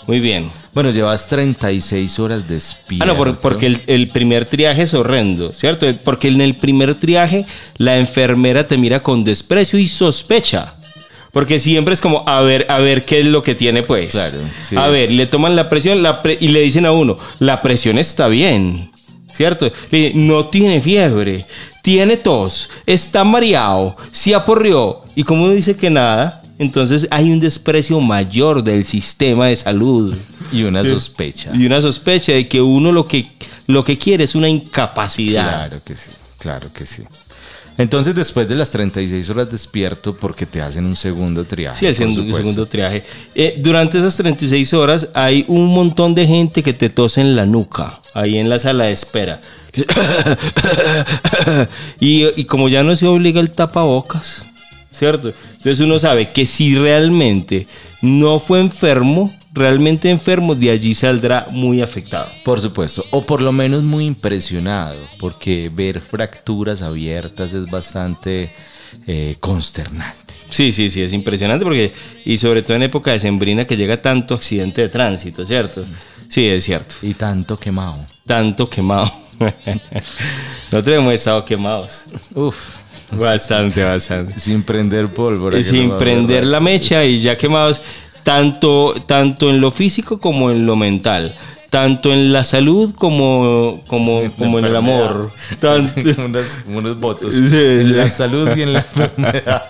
Muy bien. Bueno, llevas treinta y seis horas despierto. Ah, no, por, porque el, el primer triaje es horrendo, ¿cierto? Porque en el primer triaje la enfermera te mira con desprecio y sospecha. Porque siempre es como, a ver, a ver qué es lo que tiene, pues. Claro. Sí. A ver, le toman la presión la pre- y le dicen a uno, la presión está bien. ¿Cierto? Le dice, no tiene fiebre, tiene tos, está mareado, se aporreó. Y como uno dice que nada, entonces hay un desprecio mayor del sistema de salud. Y una sospecha. Y una sospecha de que uno lo que, lo que quiere es una incapacidad. Claro que sí, claro que sí. Entonces, después de las treinta y seis horas despierto, porque te hacen un segundo triaje. Sí, hacen un segundo triaje. Eh, durante esas treinta y seis horas hay un montón de gente que te tose en la nuca, ahí en la sala de espera. y, y como ya no se obliga el tapabocas, ¿cierto? Entonces uno sabe que si realmente no fue enfermo, realmente enfermo, de allí saldrá muy afectado. Por supuesto, o por lo menos muy impresionado, porque ver fracturas abiertas es bastante eh, consternante. Sí, sí, sí, es impresionante, porque, y sobre todo en época decembrina que llega tanto accidente de tránsito, ¿cierto? Sí, es cierto. Y tanto quemado. Tanto quemado. Nosotros hemos estado quemados. Uf. Bastante, bastante. Sin prender pólvora. Sin no prender la mecha y ya quemados, tanto, tanto en lo físico como en lo mental, tanto en la salud como, como, como en el amor. Tanto... unos, unos votos. Sí, en sí. La salud y en la enfermedad.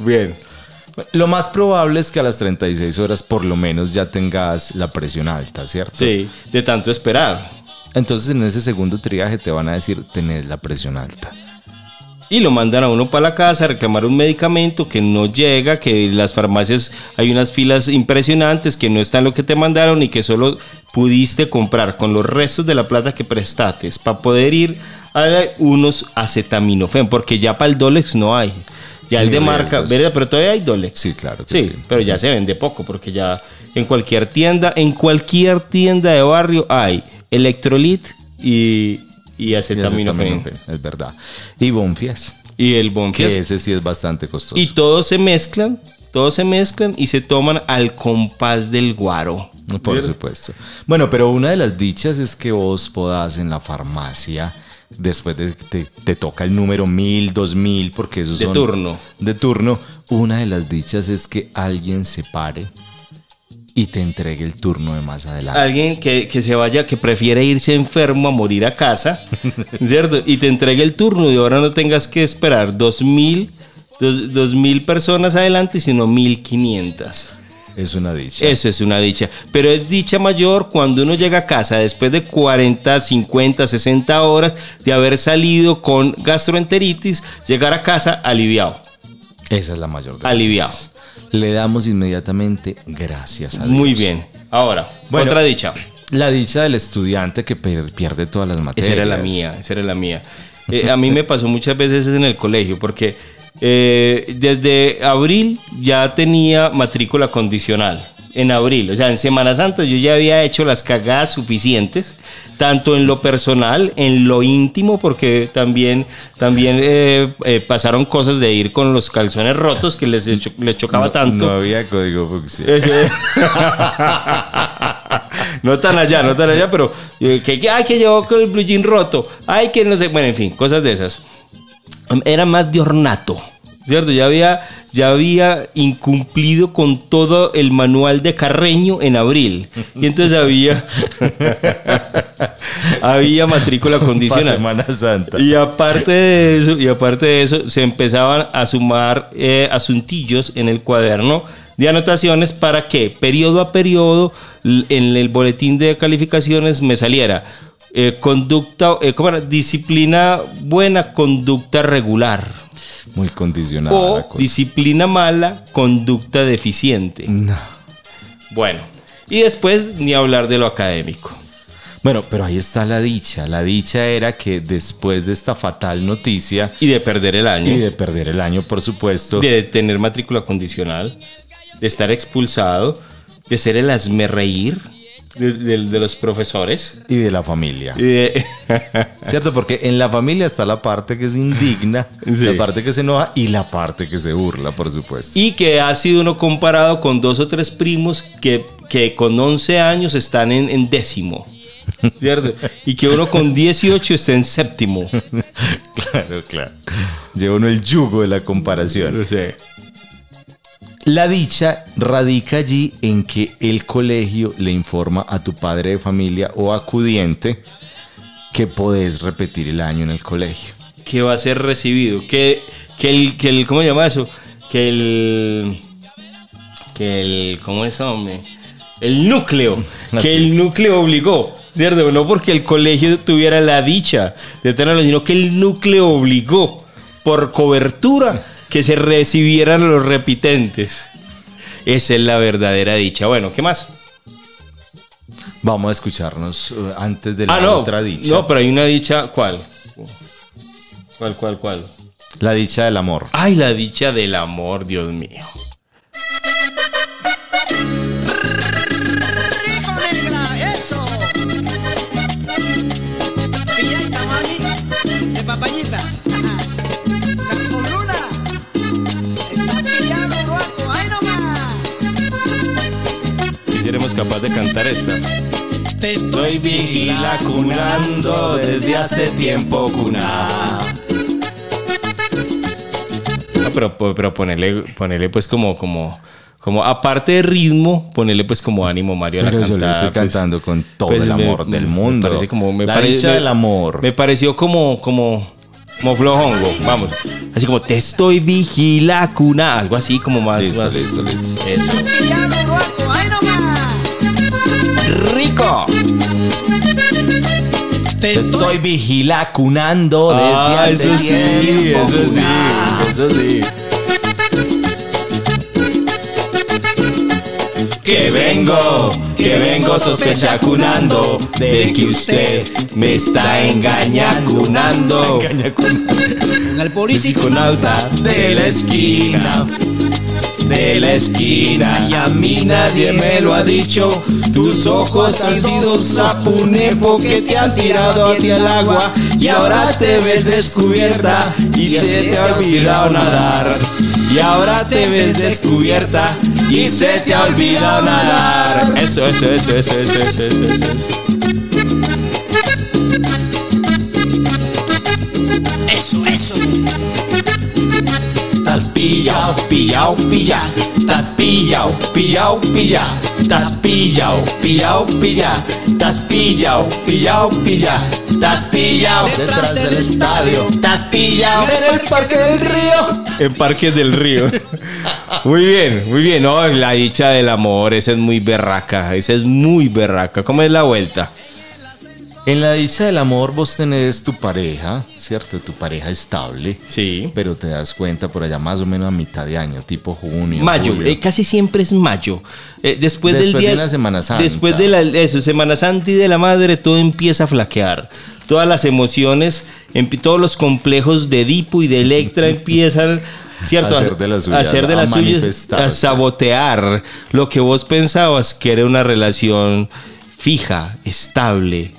Bien. Lo más probable es que a las treinta y seis horas por lo menos ya tengas la presión alta, ¿cierto? Sí, de tanto esperar. Entonces en ese segundo triaje te van a decir, tenés la presión alta. Y lo mandan a uno para la casa a reclamar un medicamento que no llega, que en las farmacias hay unas filas impresionantes, que no están lo que te mandaron y que solo pudiste comprar con los restos de la plata que prestates para poder ir a unos acetaminofén, porque ya para el Dolex no hay. Ya el de marca, pero todavía hay Dolex. Sí, claro que sí. Sí, pero ya se vende poco, porque ya en cualquier tienda, en cualquier tienda de barrio hay electrolit y... y acetaminofén. Es verdad. Y Bonfias. Y el Bonfias. Que ese sí es bastante costoso. Y todos se mezclan, todos se mezclan y se toman al compás del guaro. Por ¿verdad? Supuesto. Bueno, pero una de las dichas es que vos podás en la farmacia, después de te, te toca el número mil, dos mil, porque esos de son... De turno. De turno. Una de las dichas es que alguien se pare y te entregue el turno de más adelante. Alguien que, que se vaya, que prefiere irse enfermo a morir a casa, ¿cierto? Y te entregue el turno y ahora no tengas que esperar dos mil, dos, dos mil personas adelante, sino mil quinientas. Es una dicha. Eso es una dicha. Pero es dicha mayor cuando uno llega a casa después de cuarenta, cincuenta, sesenta horas de haber salido con gastroenteritis, llegar a casa aliviado. Esa es la mayor. Aliviado. Le damos inmediatamente gracias a Dios. Muy bien. Ahora, bueno, otra dicha. La dicha del estudiante que pierde todas las materias. Esa era la mía, esa era la mía. Eh, a mí me pasó muchas veces en el colegio, porque eh, desde abril ya tenía matrícula condicional. En abril, o sea, en Semana Santa yo ya había hecho las cagadas suficientes, tanto en lo personal, en lo íntimo, porque también, también eh, eh, pasaron cosas de ir con los calzones rotos que les, cho- les chocaba no, tanto. No había código fucsia. No tan allá, no tan allá, pero eh, que, ay, que llevó con el blue jean roto, ay, que no sé, bueno, en fin, cosas de esas. Era más de ornato, ¿cierto? Ya había... ya había incumplido con todo el manual de Carreño en abril. Y entonces había había matrícula condicional. Semana Santa. Y aparte de eso, y aparte de eso se empezaban a sumar eh, asuntillos en el cuaderno de anotaciones para que periodo a periodo en el boletín de calificaciones me saliera eh, conducta, eh, ¿cómo era? Disciplina buena, conducta regular. Muy condicionada. O disciplina mala, conducta deficiente. No. Bueno, y después ni hablar de lo académico. Bueno, pero ahí está la dicha. La dicha era que después de esta fatal noticia... Y de perder el año. Y de perder el año, por supuesto. De tener matrícula condicional, de estar expulsado, de ser el hazmerreír de, de, de los profesores. Y de la familia. Y de... ¿Cierto? Porque en la familia está la parte que es indigna, sí, la parte que se enoja y la parte que se burla, por supuesto. Y que ha sido uno comparado con dos o tres primos que, que con once años están en, en décimo, ¿cierto? Y que uno con dieciocho está en séptimo. Claro, claro. Lleva uno el yugo de la comparación. Sí. La dicha radica allí en que el colegio le informa a tu padre de familia o acudiente que podés repetir el año en el colegio. Que va a ser recibido. Que, que, el, que el... ¿Cómo se llama eso? Que el... Que el... ¿Cómo es, hombre? El núcleo. Así. Que el núcleo obligó. ¿cierto? No porque el colegio tuviera la dicha de tenerlo, sino que el núcleo obligó por cobertura que se recibieran los repitentes. Esa es la verdadera dicha. Bueno, ¿qué más? Vamos a escucharnos antes de la ah, no, otra dicha. No, pero hay una dicha, ¿cuál? ¿Cuál, cuál, cuál? La dicha del amor. Ay, la dicha del amor, Dios mío. Capaz de cantar esta. Te estoy vigila cunando desde hace tiempo, cuná. No, pero, pero ponerle, ponerle pues como, como, como aparte de ritmo, ponerle pues como ánimo, Mario, a la cantada. Yo le estoy pues, cantando con todo pues, el amor me, del mundo. Me parece como, me la pare, dicha me, del amor. Me pareció como, como, como flojongo, vamos. Así como te estoy vigila cuna, algo así como más. Listo, más listo, listo. Eso. Rico. Te estoy vigilacunando desde ah, hace eso tiempo. Sí, eso sí, eso sí. Que vengo, que vengo sospechacunando de que usted me está engañacunando. El psiconauta de la esquina. De la esquina, y a mí nadie me lo ha dicho. Tus ojos han sido sapunepo que te han tirado a ti al agua, y ahora te ves descubierta y se te ha olvidado nadar. Y ahora te ves descubierta y se te ha olvidado nadar. Eso, eso, eso, eso, eso, eso, eso, eso, eso. Estás pillao, pillao, pilla. Estás pillao, pillao, pilla. Estás pillao, pillao, pilla. Estás pillao, pillao, pilla. Estás pillao detrás del estadio. Estás pillao en el parque del río. En parque del río. Muy bien, muy bien. No, la dicha del amor, esa es muy berraca. Esa es muy berraca. ¿Cómo es la vuelta? En la dicha del amor vos tenés tu pareja, ¿cierto? Tu pareja estable. Sí. Pero te das cuenta por allá más o menos a mitad de año, tipo junio. Mayo, eh, casi siempre es mayo. Eh, después, después del día... de la Semana Santa. Después de la eso, Semana Santa y de la Madre, todo empieza a flaquear. Todas las emociones, todos los complejos de Edipo y de Electra empiezan... ¿Cierto? A hacer de las suyas, a, de las a, suyas a sabotear lo que vos pensabas que era una relación fija, estable,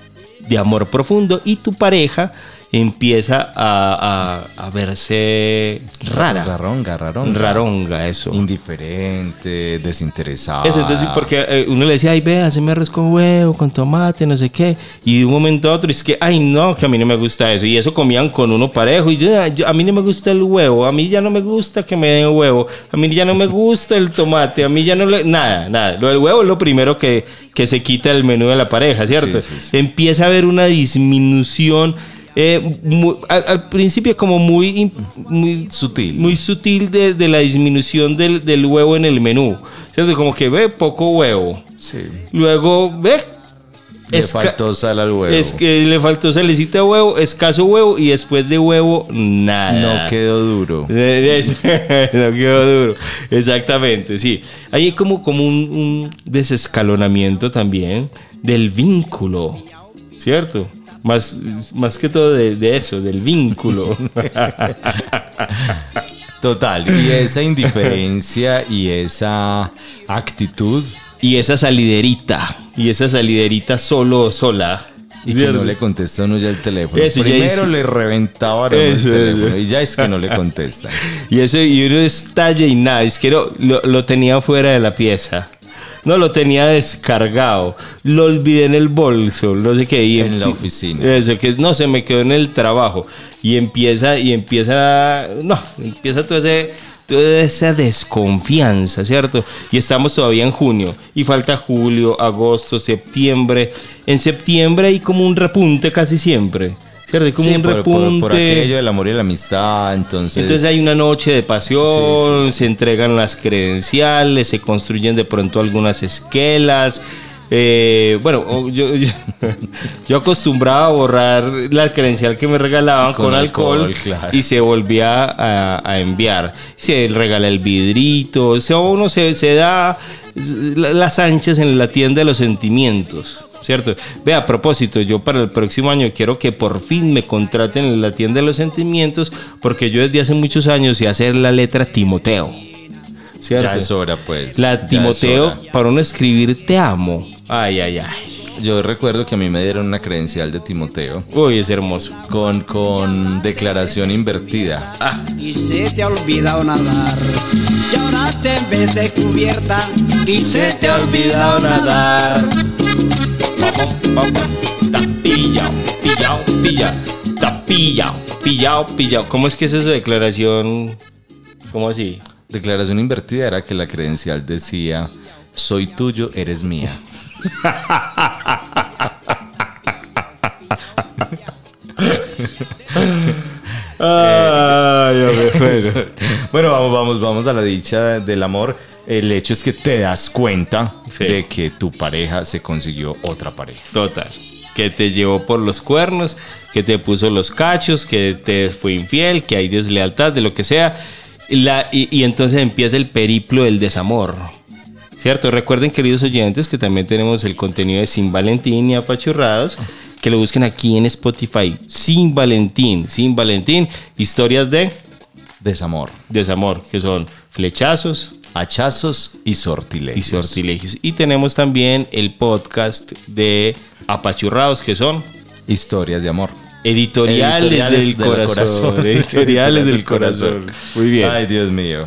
de amor profundo, y tu pareja empieza a, a, a verse rara. Raronga, raronga. Raronga, eso. Indiferente, desinteresada. Eso, entonces, porque uno le decía, ay, ve, haceme arroz con huevo, con tomate, no sé qué. Y de un momento a otro es que, ay, no, que a mí no me gusta eso. Y eso comían con uno parejo. Y yo, yo, a mí no me gusta el huevo. A mí ya no me gusta que me den huevo. A mí ya no me gusta el tomate. A mí ya no le... Nada, nada. Lo del huevo es lo primero que, que se quita del menú de la pareja, ¿cierto? Sí, sí, sí. Empieza a haber una disminución... Eh, muy, al, al principio como muy, muy sutil muy sutil de, de la disminución del, del huevo en el menú, ¿cierto? Como que ve poco huevo, sí. Luego ve le faltó sal al huevo, es que le faltó salecita a huevo, escaso huevo, y después de huevo nada, no quedó duro. No quedó duro, exactamente, sí. Hay como, como un, un desescalonamiento también del vínculo, ¿cierto? Más, más que todo de, de eso, del vínculo. Total, y esa indiferencia y esa actitud. Y esa saliderita, y esa saliderita solo sola. Y ¿cierto? Que no le contesta uno ya el teléfono. Eso, primero le reventaba el eso, teléfono eso. Y ya es que no le contesta. Y eso, y uno estalla y nada, es que no, lo, lo tenía fuera de la pieza. No, lo tenía descargado, lo olvidé en el bolso, no sé qué. Y en la oficina. Eso, que no, se me quedó en el trabajo. Y empieza, y empieza, no, empieza todo ese, toda esa desconfianza, ¿cierto? Y estamos todavía en junio, y falta julio, agosto, septiembre. En septiembre hay como un repunte casi siempre. Como sí, un por, por, por aquello del amor y la amistad, entonces... Entonces hay una noche de pasión, sí, sí, sí. Se entregan las credenciales, se construyen de pronto algunas esquelas, Eh, bueno, yo, yo, yo acostumbraba a borrar la credencial que me regalaban con, con alcohol, alcohol claro. Y se volvía a, a enviar. Se regala el vidrito, se, uno se, se da las anchas en la tienda de los sentimientos, ¿cierto? Ve, a propósito, yo para el próximo año quiero que por fin me contraten en la tienda de los sentimientos, porque yo desde hace muchos años sé hacer la letra Timoteo, ¿cierto? Ya es hora, pues. La Timoteo para uno escribir te amo. Ay, ay, ay. Yo recuerdo que a mí me dieron una credencial de Timoteo. Uy, es hermoso. Con, con declaración invertida. Ah. Y se te ha olvidado nadar. Lloraste en vez de cubierta. Y se te ha olvidado nadar. Pillao, pillao, pillao. Pillao, pillao, pillao. ¿Cómo es que es esa declaración? ¿Cómo así? Declaración invertida era que la credencial decía: soy tuyo, eres mía. Ay, bueno. bueno, vamos, vamos, vamos a la dicha del amor. El hecho es que te das cuenta, sí, de que tu pareja se consiguió otra pareja. Total. Que te llevó por los cuernos, que te puso los cachos, que te fue infiel, que hay deslealtad, de lo que sea. La, y, y entonces empieza el periplo del desamor. Cierto, recuerden, queridos oyentes, que también tenemos el contenido de Sin Valentín y Apachurrados, que lo busquen aquí en Spotify. Sin Valentín, Sin Valentín, historias de desamor. Desamor, que son flechazos, hachazos y sortilegios. Y sortilegios. Y tenemos también el podcast de Apachurrados, que son historias de amor. Editoriales, Editoriales del, del corazón. corazón. Editoriales del corazón. Muy bien. Ay, Dios mío.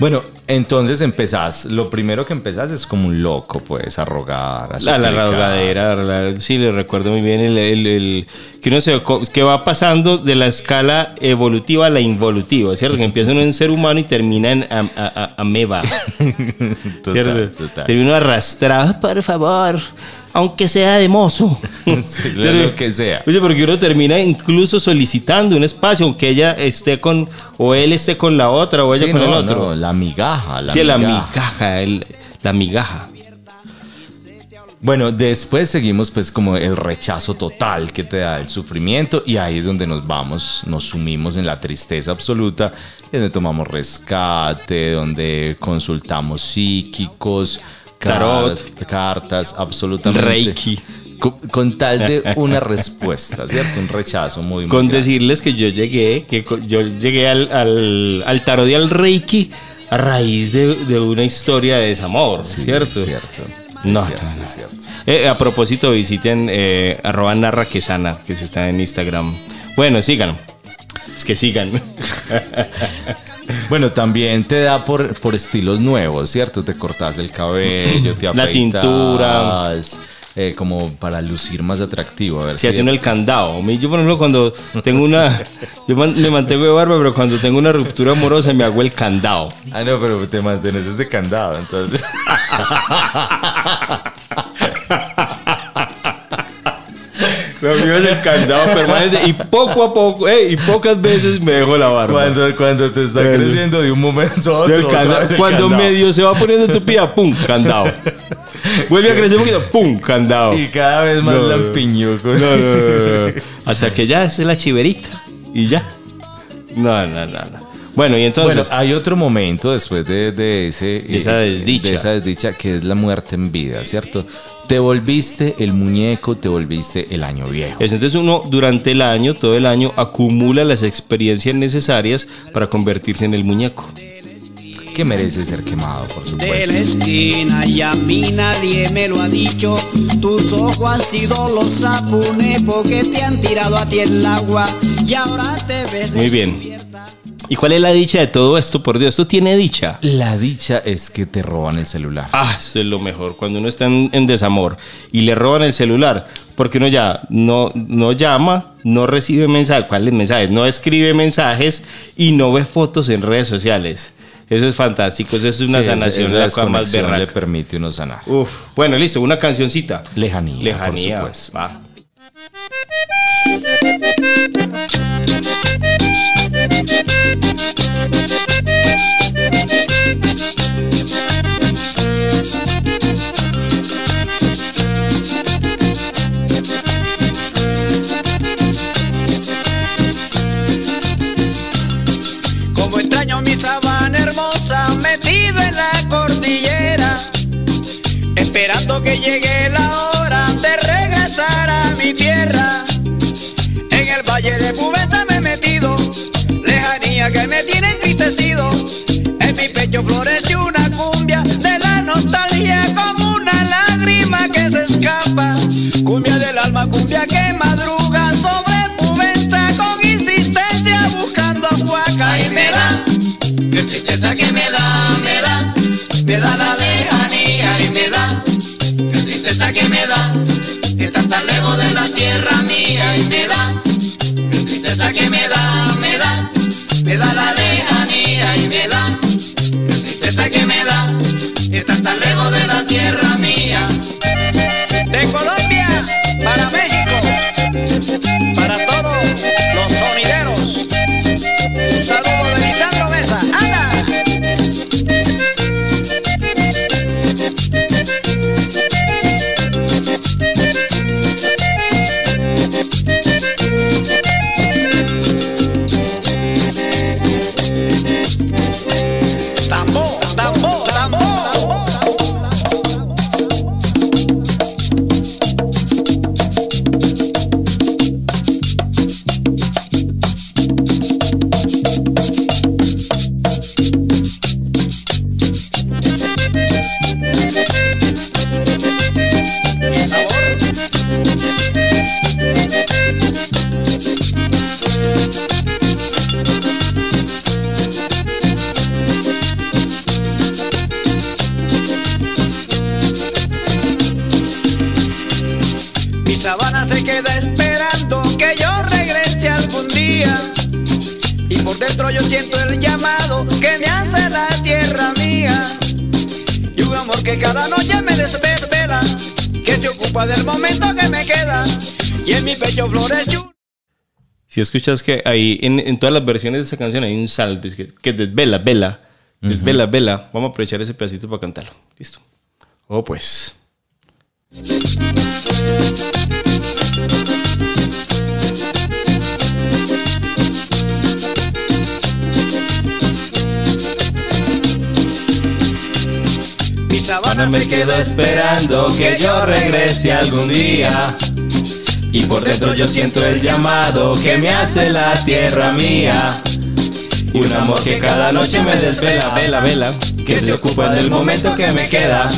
Bueno, entonces empezás, lo primero que empezás es como un loco, pues, a rogar, a suplicar. La, la rogadera, la, sí, le recuerdo muy bien el, el, el que uno se, que va pasando de la escala evolutiva a la involutiva, ¿cierto? Que empieza uno en ser humano y termina en am, a, a, ameba, ¿cierto? Total, total. Termina arrastrado, por favor, aunque sea de mozo. Sí, lo que sea. Oye, porque uno termina incluso solicitando un espacio, aunque ella esté con, o él esté con la otra, o ella sí, con no, el otro. No, la migaja. La sí, migaja. la migaja, el, la migaja. Bueno, después seguimos pues como el rechazo total que te da el sufrimiento, y ahí es donde nos vamos, nos sumimos en la tristeza absoluta, donde tomamos rescate, donde consultamos psíquicos, tarot, cartas, absolutamente. Reiki. Con, con tal de una respuesta, ¿cierto? Un rechazo muy, muy Con grande. Decirles que yo llegué, que yo llegué al, al, al tarot y al reiki a raíz de, de una historia de desamor, sí, ¿cierto? Es cierto. No, es cierto, no, no. Es cierto. Eh, a propósito, visiten eh, arroba narraquesana, que se está en Instagram. Bueno, sigan. Es que sigan. Bueno, también te da por, por estilos nuevos, ¿cierto? Te cortas el cabello, te afeitas. La tintura. Eh, como para lucir más atractivo. A ver, se si hacen el candado. Yo, por ejemplo, cuando tengo una... Yo man, le mantengo de barba, pero cuando tengo una ruptura amorosa me hago el candado. Ah, no, pero te mantienes este candado, entonces... Lo mío es el candado permanente, y poco a poco, eh, y pocas veces me dejo la barba. Cuando, cuando te está el, creciendo de un momento a otro. Candado, cuando medio se va poniendo tupida, pum, candado. Vuelve a crecer un poquito, pum, candado. Y cada vez más no, lampiño. No, no, no, no. Hasta que ya es la chiverita y ya. No, no, no, no. Bueno, y entonces... Bueno, hay otro momento después de, de, ese, de, esa desdicha. de esa desdicha, que es la muerte en vida, ¿cierto? Te volviste el muñeco, te volviste el año viejo. Entonces uno durante el año, todo el año, acumula las experiencias necesarias para convertirse en el muñeco. Que merece ser quemado, por supuesto. De la esquina, y a mí nadie me lo ha dicho. Tus ojos han sido los sapones porque te han tirado a ti el agua y ahora te ves... Muy bien. ¿Y cuál es la dicha de todo esto? Por Dios, ¿esto tiene dicha? La dicha es que te roban el celular. Ah, eso es lo mejor. Cuando uno está en, en desamor y le roban el celular, porque uno ya no, no llama, no recibe mensajes. ¿Cuáles mensajes? No escribe mensajes y no ve fotos en redes sociales. Eso es fantástico. Eso es una sí, sanación. Esa, esa la más berraca le permite uno sanar. Uf. Bueno, listo. Una cancioncita. Lejanía. Lejanía. Por supuesto. Va. extraño mi sabana hermosa, metido en la cordillera, esperando que llegue la hora de regresar a mi tierra. En el valle de Cubeta me he metido, lejanía que me tiene entristecido. En mi pecho florece una cumbia de la nostalgia como una lágrima que se escapa. Cumbia del alma, cumbia que madruga sobre Cubeta con insistencia buscando huaca. Ay, me da, qué tristeza que me da, me da, me da la lejanía. Ay, me da, qué tristeza que me da, que estás tan lejos de la tierra mía. Ay, me da, qué tristeza que me da, me da, me da la lejanía. Ay, me da, qué tristeza que me da, que estás tan lejos de la tierra mía. De Colombia para México, para todos los sonideros. Un saludo de Lisandro Meza. ¡Anda! Cada noche me desvela, que te ocupa del momento que me queda, y en mi pecho florece. Si escuchas que ahí en, en todas las versiones de esa canción hay un salto, es que, que desvela, vela, desvela, uh-huh. vela. Vamos a aprovechar ese pedacito para cantarlo. Listo. Oh, pues. La sabana me quedo esperando que yo regrese algún día, y por dentro yo siento el llamado que me hace la tierra mía. Un amor que cada noche me desvela, vela, vela, que se ocupa del momento que me queda,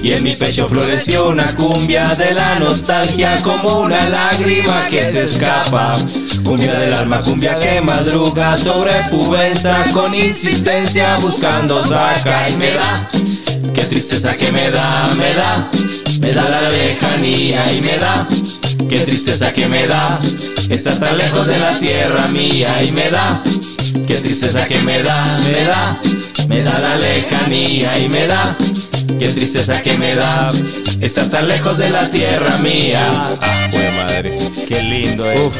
y en mi pecho floreció una cumbia de la nostalgia como una lágrima que se escapa. Cumbia del alma, cumbia que madruga sobre Pubenza con insistencia buscando saca. Y me da, qué tristeza que me da, me da, me da la lejanía. Y me da, qué tristeza que me da, estar tan lejos de la tierra mía. Y me da, qué tristeza que me da, me da, me da la lejanía. Y me da, qué tristeza que me da, estar tan lejos de la tierra mía. Ah, pues madre, qué lindo es. Uf.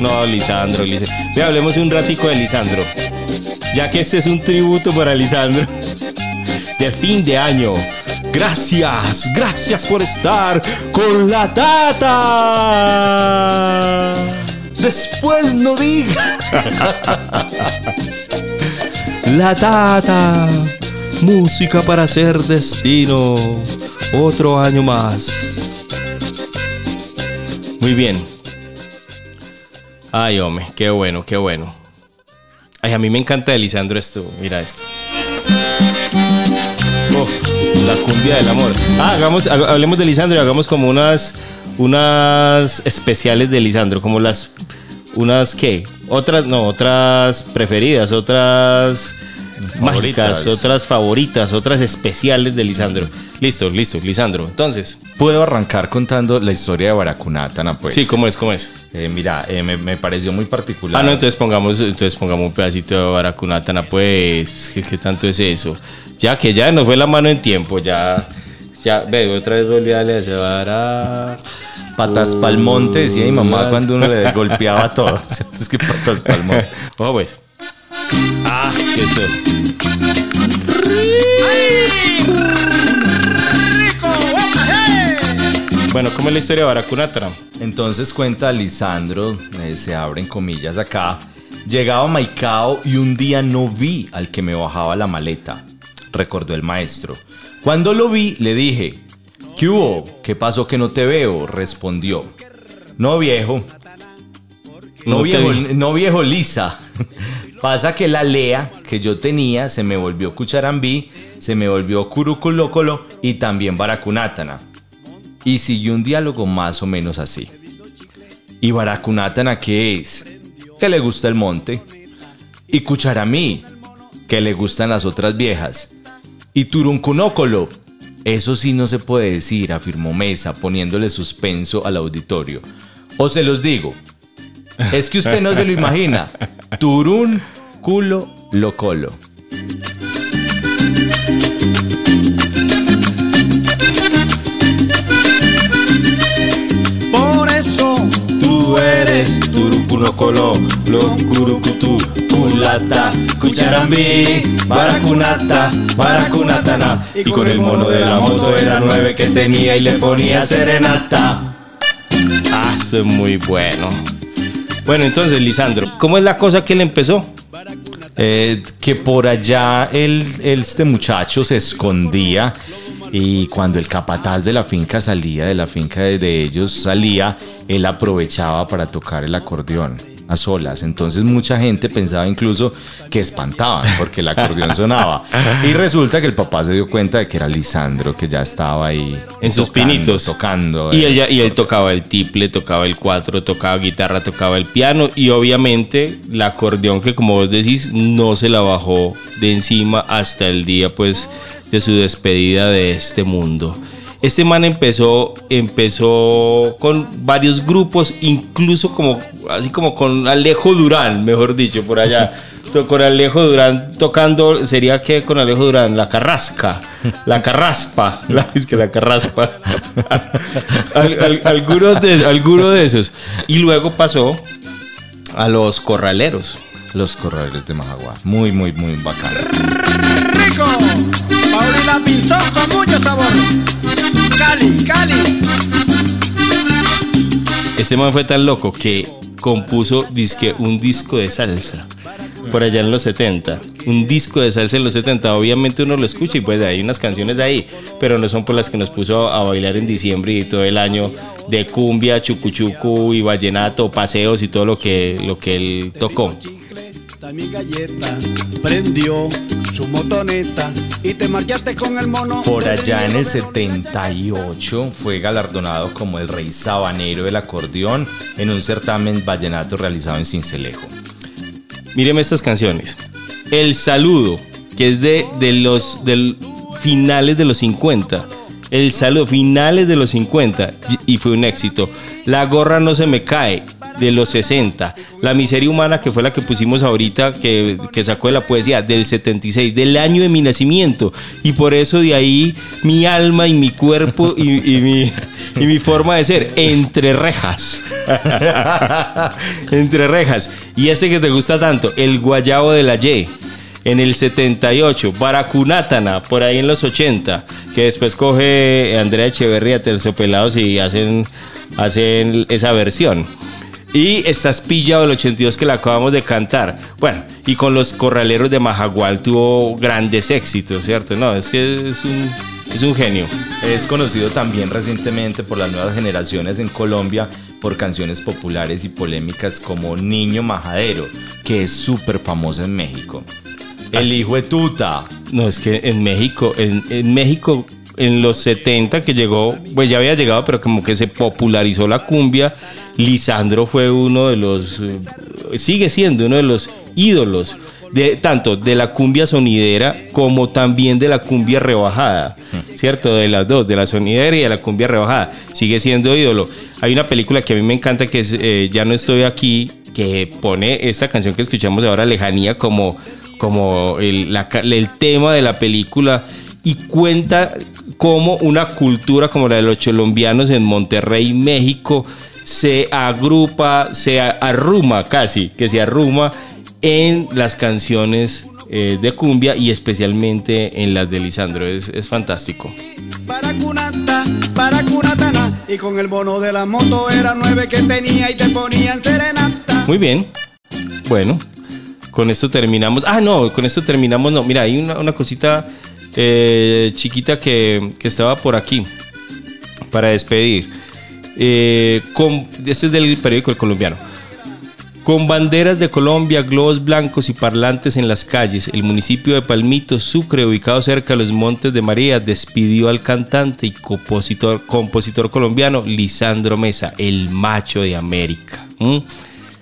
No, Lisandro, Lisandro. Ve, hablemos un ratico de Lisandro, ya que este es un tributo para Lisandro de fin de año. Gracias, gracias por estar con La Tata. Después no diga La Tata, música para hacer destino. Otro año más. Muy bien. Ay, hombre, qué bueno, qué bueno. Ay, a mí me encanta de Lisandro esto. Mira esto. Oh, la cumbia del amor. Ah, hagamos, hablemos de Lisandro y hagamos como unas, unas especiales de Lisandro, como las, unas qué, otras, no, otras preferidas, otras favoritas. Mágicas, otras favoritas, otras especiales de Lisandro. Listo, listo, Lisandro. Entonces, puedo arrancar contando la historia de Baracunatana, pues. Sí, ¿cómo es? ¿Cómo es? Eh, mira, eh, me, me pareció muy particular. Ah, no, entonces pongamos, entonces pongamos un pedacito de Baracunatana, pues. ¿Qué, qué tanto es eso? Ya que ya nos fue la mano en tiempo, ya. Ya, ve, otra vez volví a darle a llevar a. Patas uh, pa'l monte, decía mi mamá cuando uno le golpeaba a todos. Es que patas pa'l monte. Ojo, pues. Ah, qué eso. Bueno, ¿cómo es la historia de Baracunatana? Entonces cuenta Lisandro, eh, se abren comillas acá, Llegaba a Maicao y un día no vi al que me bajaba la maleta, recordó el maestro. Cuando lo vi, le dije, ¿qué hubo? ¿Qué pasó que no te veo? Respondió. No, viejo. No, no viejo, no viejo Lisa. Pasa que la lea que yo tenía se me volvió cucharambí, se me volvió curuculócolo y también baracunátana. Y siguió un diálogo más o menos así. ¿Y baracunátana qué es? Que le gusta el monte. Y cucharamí, que le gustan las otras viejas. Y turunculócolo, eso sí no se puede decir, afirmó Meza, poniéndole suspenso al auditorio. O se los digo, es que usted no se lo imagina. Turun, culo, lo colo. Por eso tú eres turun, culo, colo, lo curucutú, culata, cucharambi, baracunata, baracunatana. Y con el mono de la moto era nueve que tenía y le ponía serenata. Ah, eso es muy bueno. Bueno, entonces, Lisandro, ¿cómo es la cosa que él empezó? Eh, que por allá el, el, este muchacho se escondía y cuando el capataz de la finca salía, de la finca de, de ellos salía, él aprovechaba para tocar el acordeón a solas. Entonces mucha gente pensaba incluso que espantaban porque el acordeón sonaba. Y resulta que el papá se dio cuenta de que era Lisandro, que ya estaba ahí en sus pinitos tocando. Y, ella, y él tocaba el tiple, tocaba el cuatro, tocaba guitarra, tocaba el piano y obviamente el acordeón, que como vos decís, no se la bajó de encima hasta el día pues de su despedida de este mundo. Este man empezó, empezó con varios grupos, incluso como, así como con Alejo Durán, mejor dicho, por allá. Con Alejo Durán tocando, sería que con Alejo Durán, la carrasca, la carraspa, la, es que la carraspa, al, al, algunos de, alguno de esos. Y luego pasó a Los Corraleros. Los Corraleros de Majaguá, muy, muy, muy bacano. ¡Rico! Paulina Pinzón con mucho sabor. Cali, Cali. Este man fue tan loco que compuso dizque un disco de salsa por allá en los setenta. Un disco de salsa en los setenta. Obviamente uno lo escucha y pues hay unas canciones ahí, pero no son por las que nos puso a bailar en diciembre y todo el año, de cumbia, chucuchucu y vallenato, paseos y todo lo que, lo que él tocó. Por allá en el setenta y ocho fue galardonado como el rey sabanero del acordeón en un certamen vallenato realizado en Sincelejo. Míreme estas canciones. El Saludo, que es de, de los del finales de los cincuenta. El Saludo, finales de los cincuenta, y fue un éxito. La Gorra No Se Me Cae, de los sesenta. La Miseria Humana, que fue la que pusimos ahorita, que, que sacó de la poesía, del setenta y seis, del año de mi nacimiento. Y por eso de ahí mi alma y mi cuerpo y, y, mi, y mi forma de ser, Entre Rejas. Entre Rejas. Y ese que te gusta tanto, El Guayabo de la Y, en el setenta y ocho, Baracunátana, por ahí en los ochenta, que después coge Andrea Echeverría, Terciopelados, y hacen, hacen esa versión. Y Estás Pillado del ochenta y dos, que la acabamos de cantar. Bueno, y con Los Corraleros de Majagual tuvo grandes éxitos, ¿cierto? No, es que es un, es un genio. Es conocido también recientemente por las nuevas generaciones en Colombia por canciones populares y polémicas como Niño Majadero, que es súper famoso en México. El Hijo de Tuta. No, es que en México, en, en México... en los setenta que llegó, pues ya había llegado, pero como que se popularizó la cumbia. Lisandro fue uno de los, sigue siendo uno de los ídolos, de, tanto de la cumbia sonidera como también de la cumbia rebajada, ¿cierto? De las dos, de la sonidera y de la cumbia rebajada. Sigue siendo ídolo. Hay una película que a mí me encanta que es eh, Ya No Estoy Aquí, que pone esta canción que escuchamos ahora, Lejanía, como, como el, la, el tema de la película, y cuenta cómo una cultura como la de los colombianos en Monterrey, México, se agrupa, se arruma casi, que se arruma en las canciones eh, de cumbia y especialmente en las de Lisandro. Es, es fantástico. Baracunata, baracunatana, y con el bono de la moto era nueve que tenía y te ponían serenata. Muy bien, bueno, Con esto terminamos. Ah, no, con esto terminamos. No, mira, hay una, una cosita eh, chiquita que, que estaba por aquí para despedir. Eh, con, este es del periódico El Colombiano. Con banderas de Colombia, globos blancos y parlantes en las calles, el municipio de Palmito, Sucre, ubicado cerca de los Montes de María, despidió al cantante y compositor, compositor colombiano Lisandro Meza, el macho de América. ¿Mm?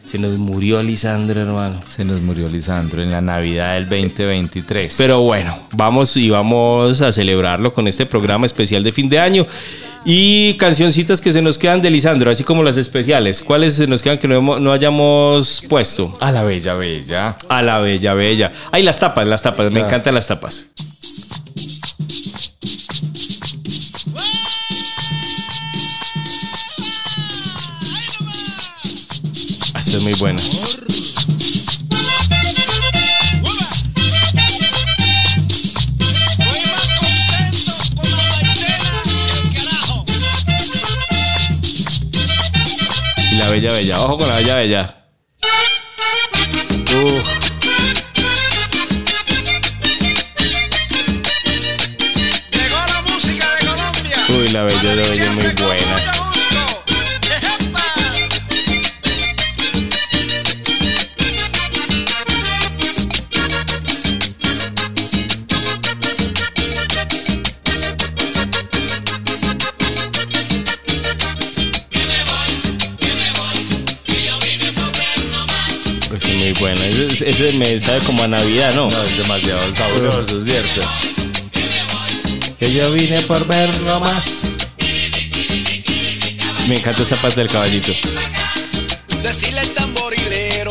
Se nos murió Lisandro, hermano. Se nos murió Lisandro en la Navidad del veinte veintitrés. Pero bueno, vamos y vamos a celebrarlo con este programa especial de fin de año. Y cancioncitas que se nos quedan de Lisandro, así como las especiales. ¿Cuáles se nos quedan que no, hemos, no hayamos puesto? A la Bella Bella. A la Bella Bella. Ay, las tapas, las tapas. Claro. Me encantan las tapas. Esta es muy buena. La Bella Bella, ojo con la Bella Bella. Uh. Llegó la música de Colombia. Uy, la Bella, la Bella es muy buena. Bueno, ese, ese me sabe como a Navidad, ¿no? No, es demasiado sabroso, ¿cierto? Que yo vine por ver nomás. Me encanta esa parte del caballito. Decirle al tamborilero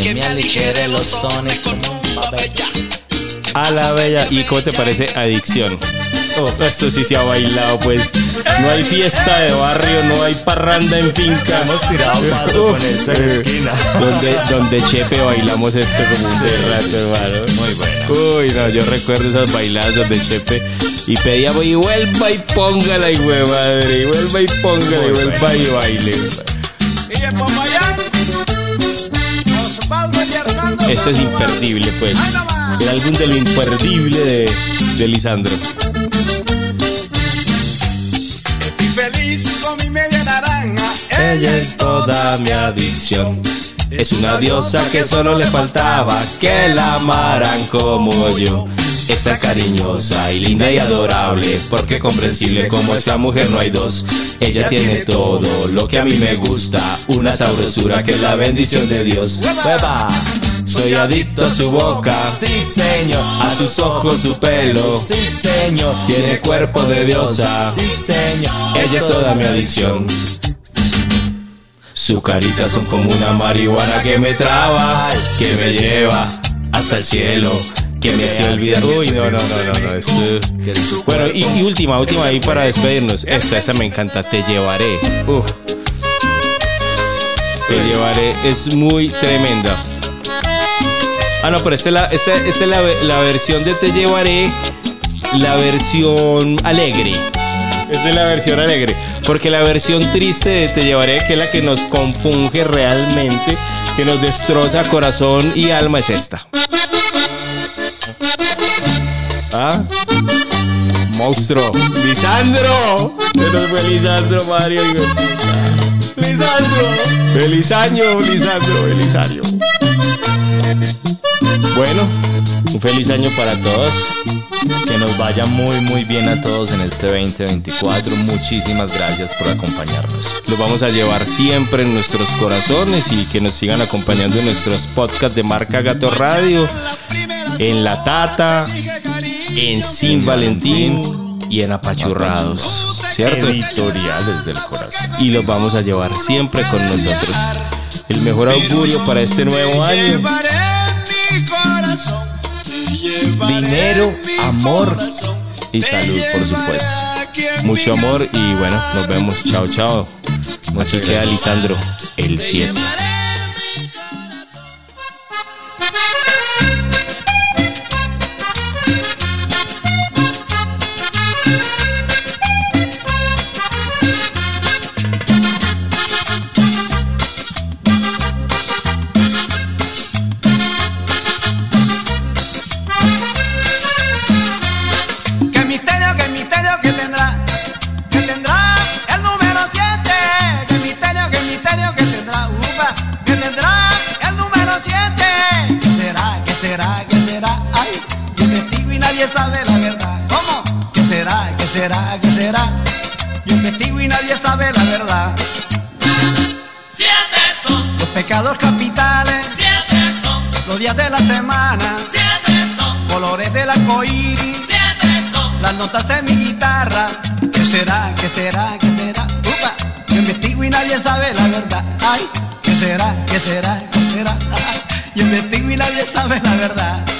que me aligere los sones con una bella. A la Bella. ¿Y cómo te parece Adicción? Oh, esto sí se ha bailado, pues. No hay fiesta de barrio, no hay parranda en finca. Hemos tirado paso con esta esquina. Donde, donde Chepe bailamos esto como un rato, hermano. Muy bueno. Uy, no, yo recuerdo esas bailadas donde Chepe y pedíamos y vuelva y póngala, y hue madre, y vuelva y póngala, y vuelva y baile. Y de Popayán, Osvaldo y Hernando. Esto es imperdible, pues. El álbum de lo imperdible de, de Lisandro. Con mi media naranja, ella es toda mi adicción. Es una diosa que solo le faltaba que la amaran como yo. Está cariñosa y linda y adorable, porque comprensible como esta mujer no hay dos. Ella tiene todo lo que a mí me gusta, una sabrosura que es la bendición de Dios. ¡Hueva! Soy adicto a su boca, sí señor, a sus ojos, su pelo, sí señor, tiene cuerpo de diosa, sí señor, ella es toda mi adicción. Sus caritas son como una marihuana que me traba, que me lleva hasta el cielo, que me hace olvidar. Uy, no, no, no, no, no. Esto... Bueno, y, y última, última ahí para despedirnos. Esta, esta me encanta, Te Llevaré. Uh. Te Llevaré es muy tremenda. Ah, no, pero esta es, la, esta, esta es la, la versión de Te Llevaré, la versión alegre. Esta es la versión alegre, porque la versión triste de Te Llevaré, que es la que nos compunge realmente, que nos destroza corazón y alma, es esta. ¿Ah? Monstruo. ¡Lisandro! Se nos fue Lisandro, Mario. ¡Lisandro! ¡Feliz año, Lisandro! ¡Feliz año! Bueno, un feliz año para todos. Que nos vaya muy muy bien a todos en este veinte veinticuatro. Muchísimas gracias por acompañarnos. Los vamos a llevar siempre en nuestros corazones y que nos sigan acompañando en nuestros podcasts de Marca Gato Radio, en La Tata, en Sin Valentín y en Apachurrados, ¿cierto? Editoriales del corazón. Y los vamos a llevar siempre con nosotros. El mejor augurio para este nuevo año. Dinero, amor y salud, por supuesto. Mucho amor y bueno, nos vemos. Chao, chao. Aquí queda Lisandro, el siete. nadie sabe la verdad. ¿Cómo? ¿Qué será? ¿Qué será? ¿Qué será? Yo investigo y nadie sabe la verdad. Siete son los pecados capitales. Siete son los días de la semana. Siete son colores del arco iris. Siete son las notas de mi guitarra. ¿Qué será? ¿Qué será? ¿Qué será? Upa. Yo investigo y nadie sabe la verdad. Ay, ¿qué será? ¿Qué será? ¿Qué será? Yo investigo y nadie sabe la verdad.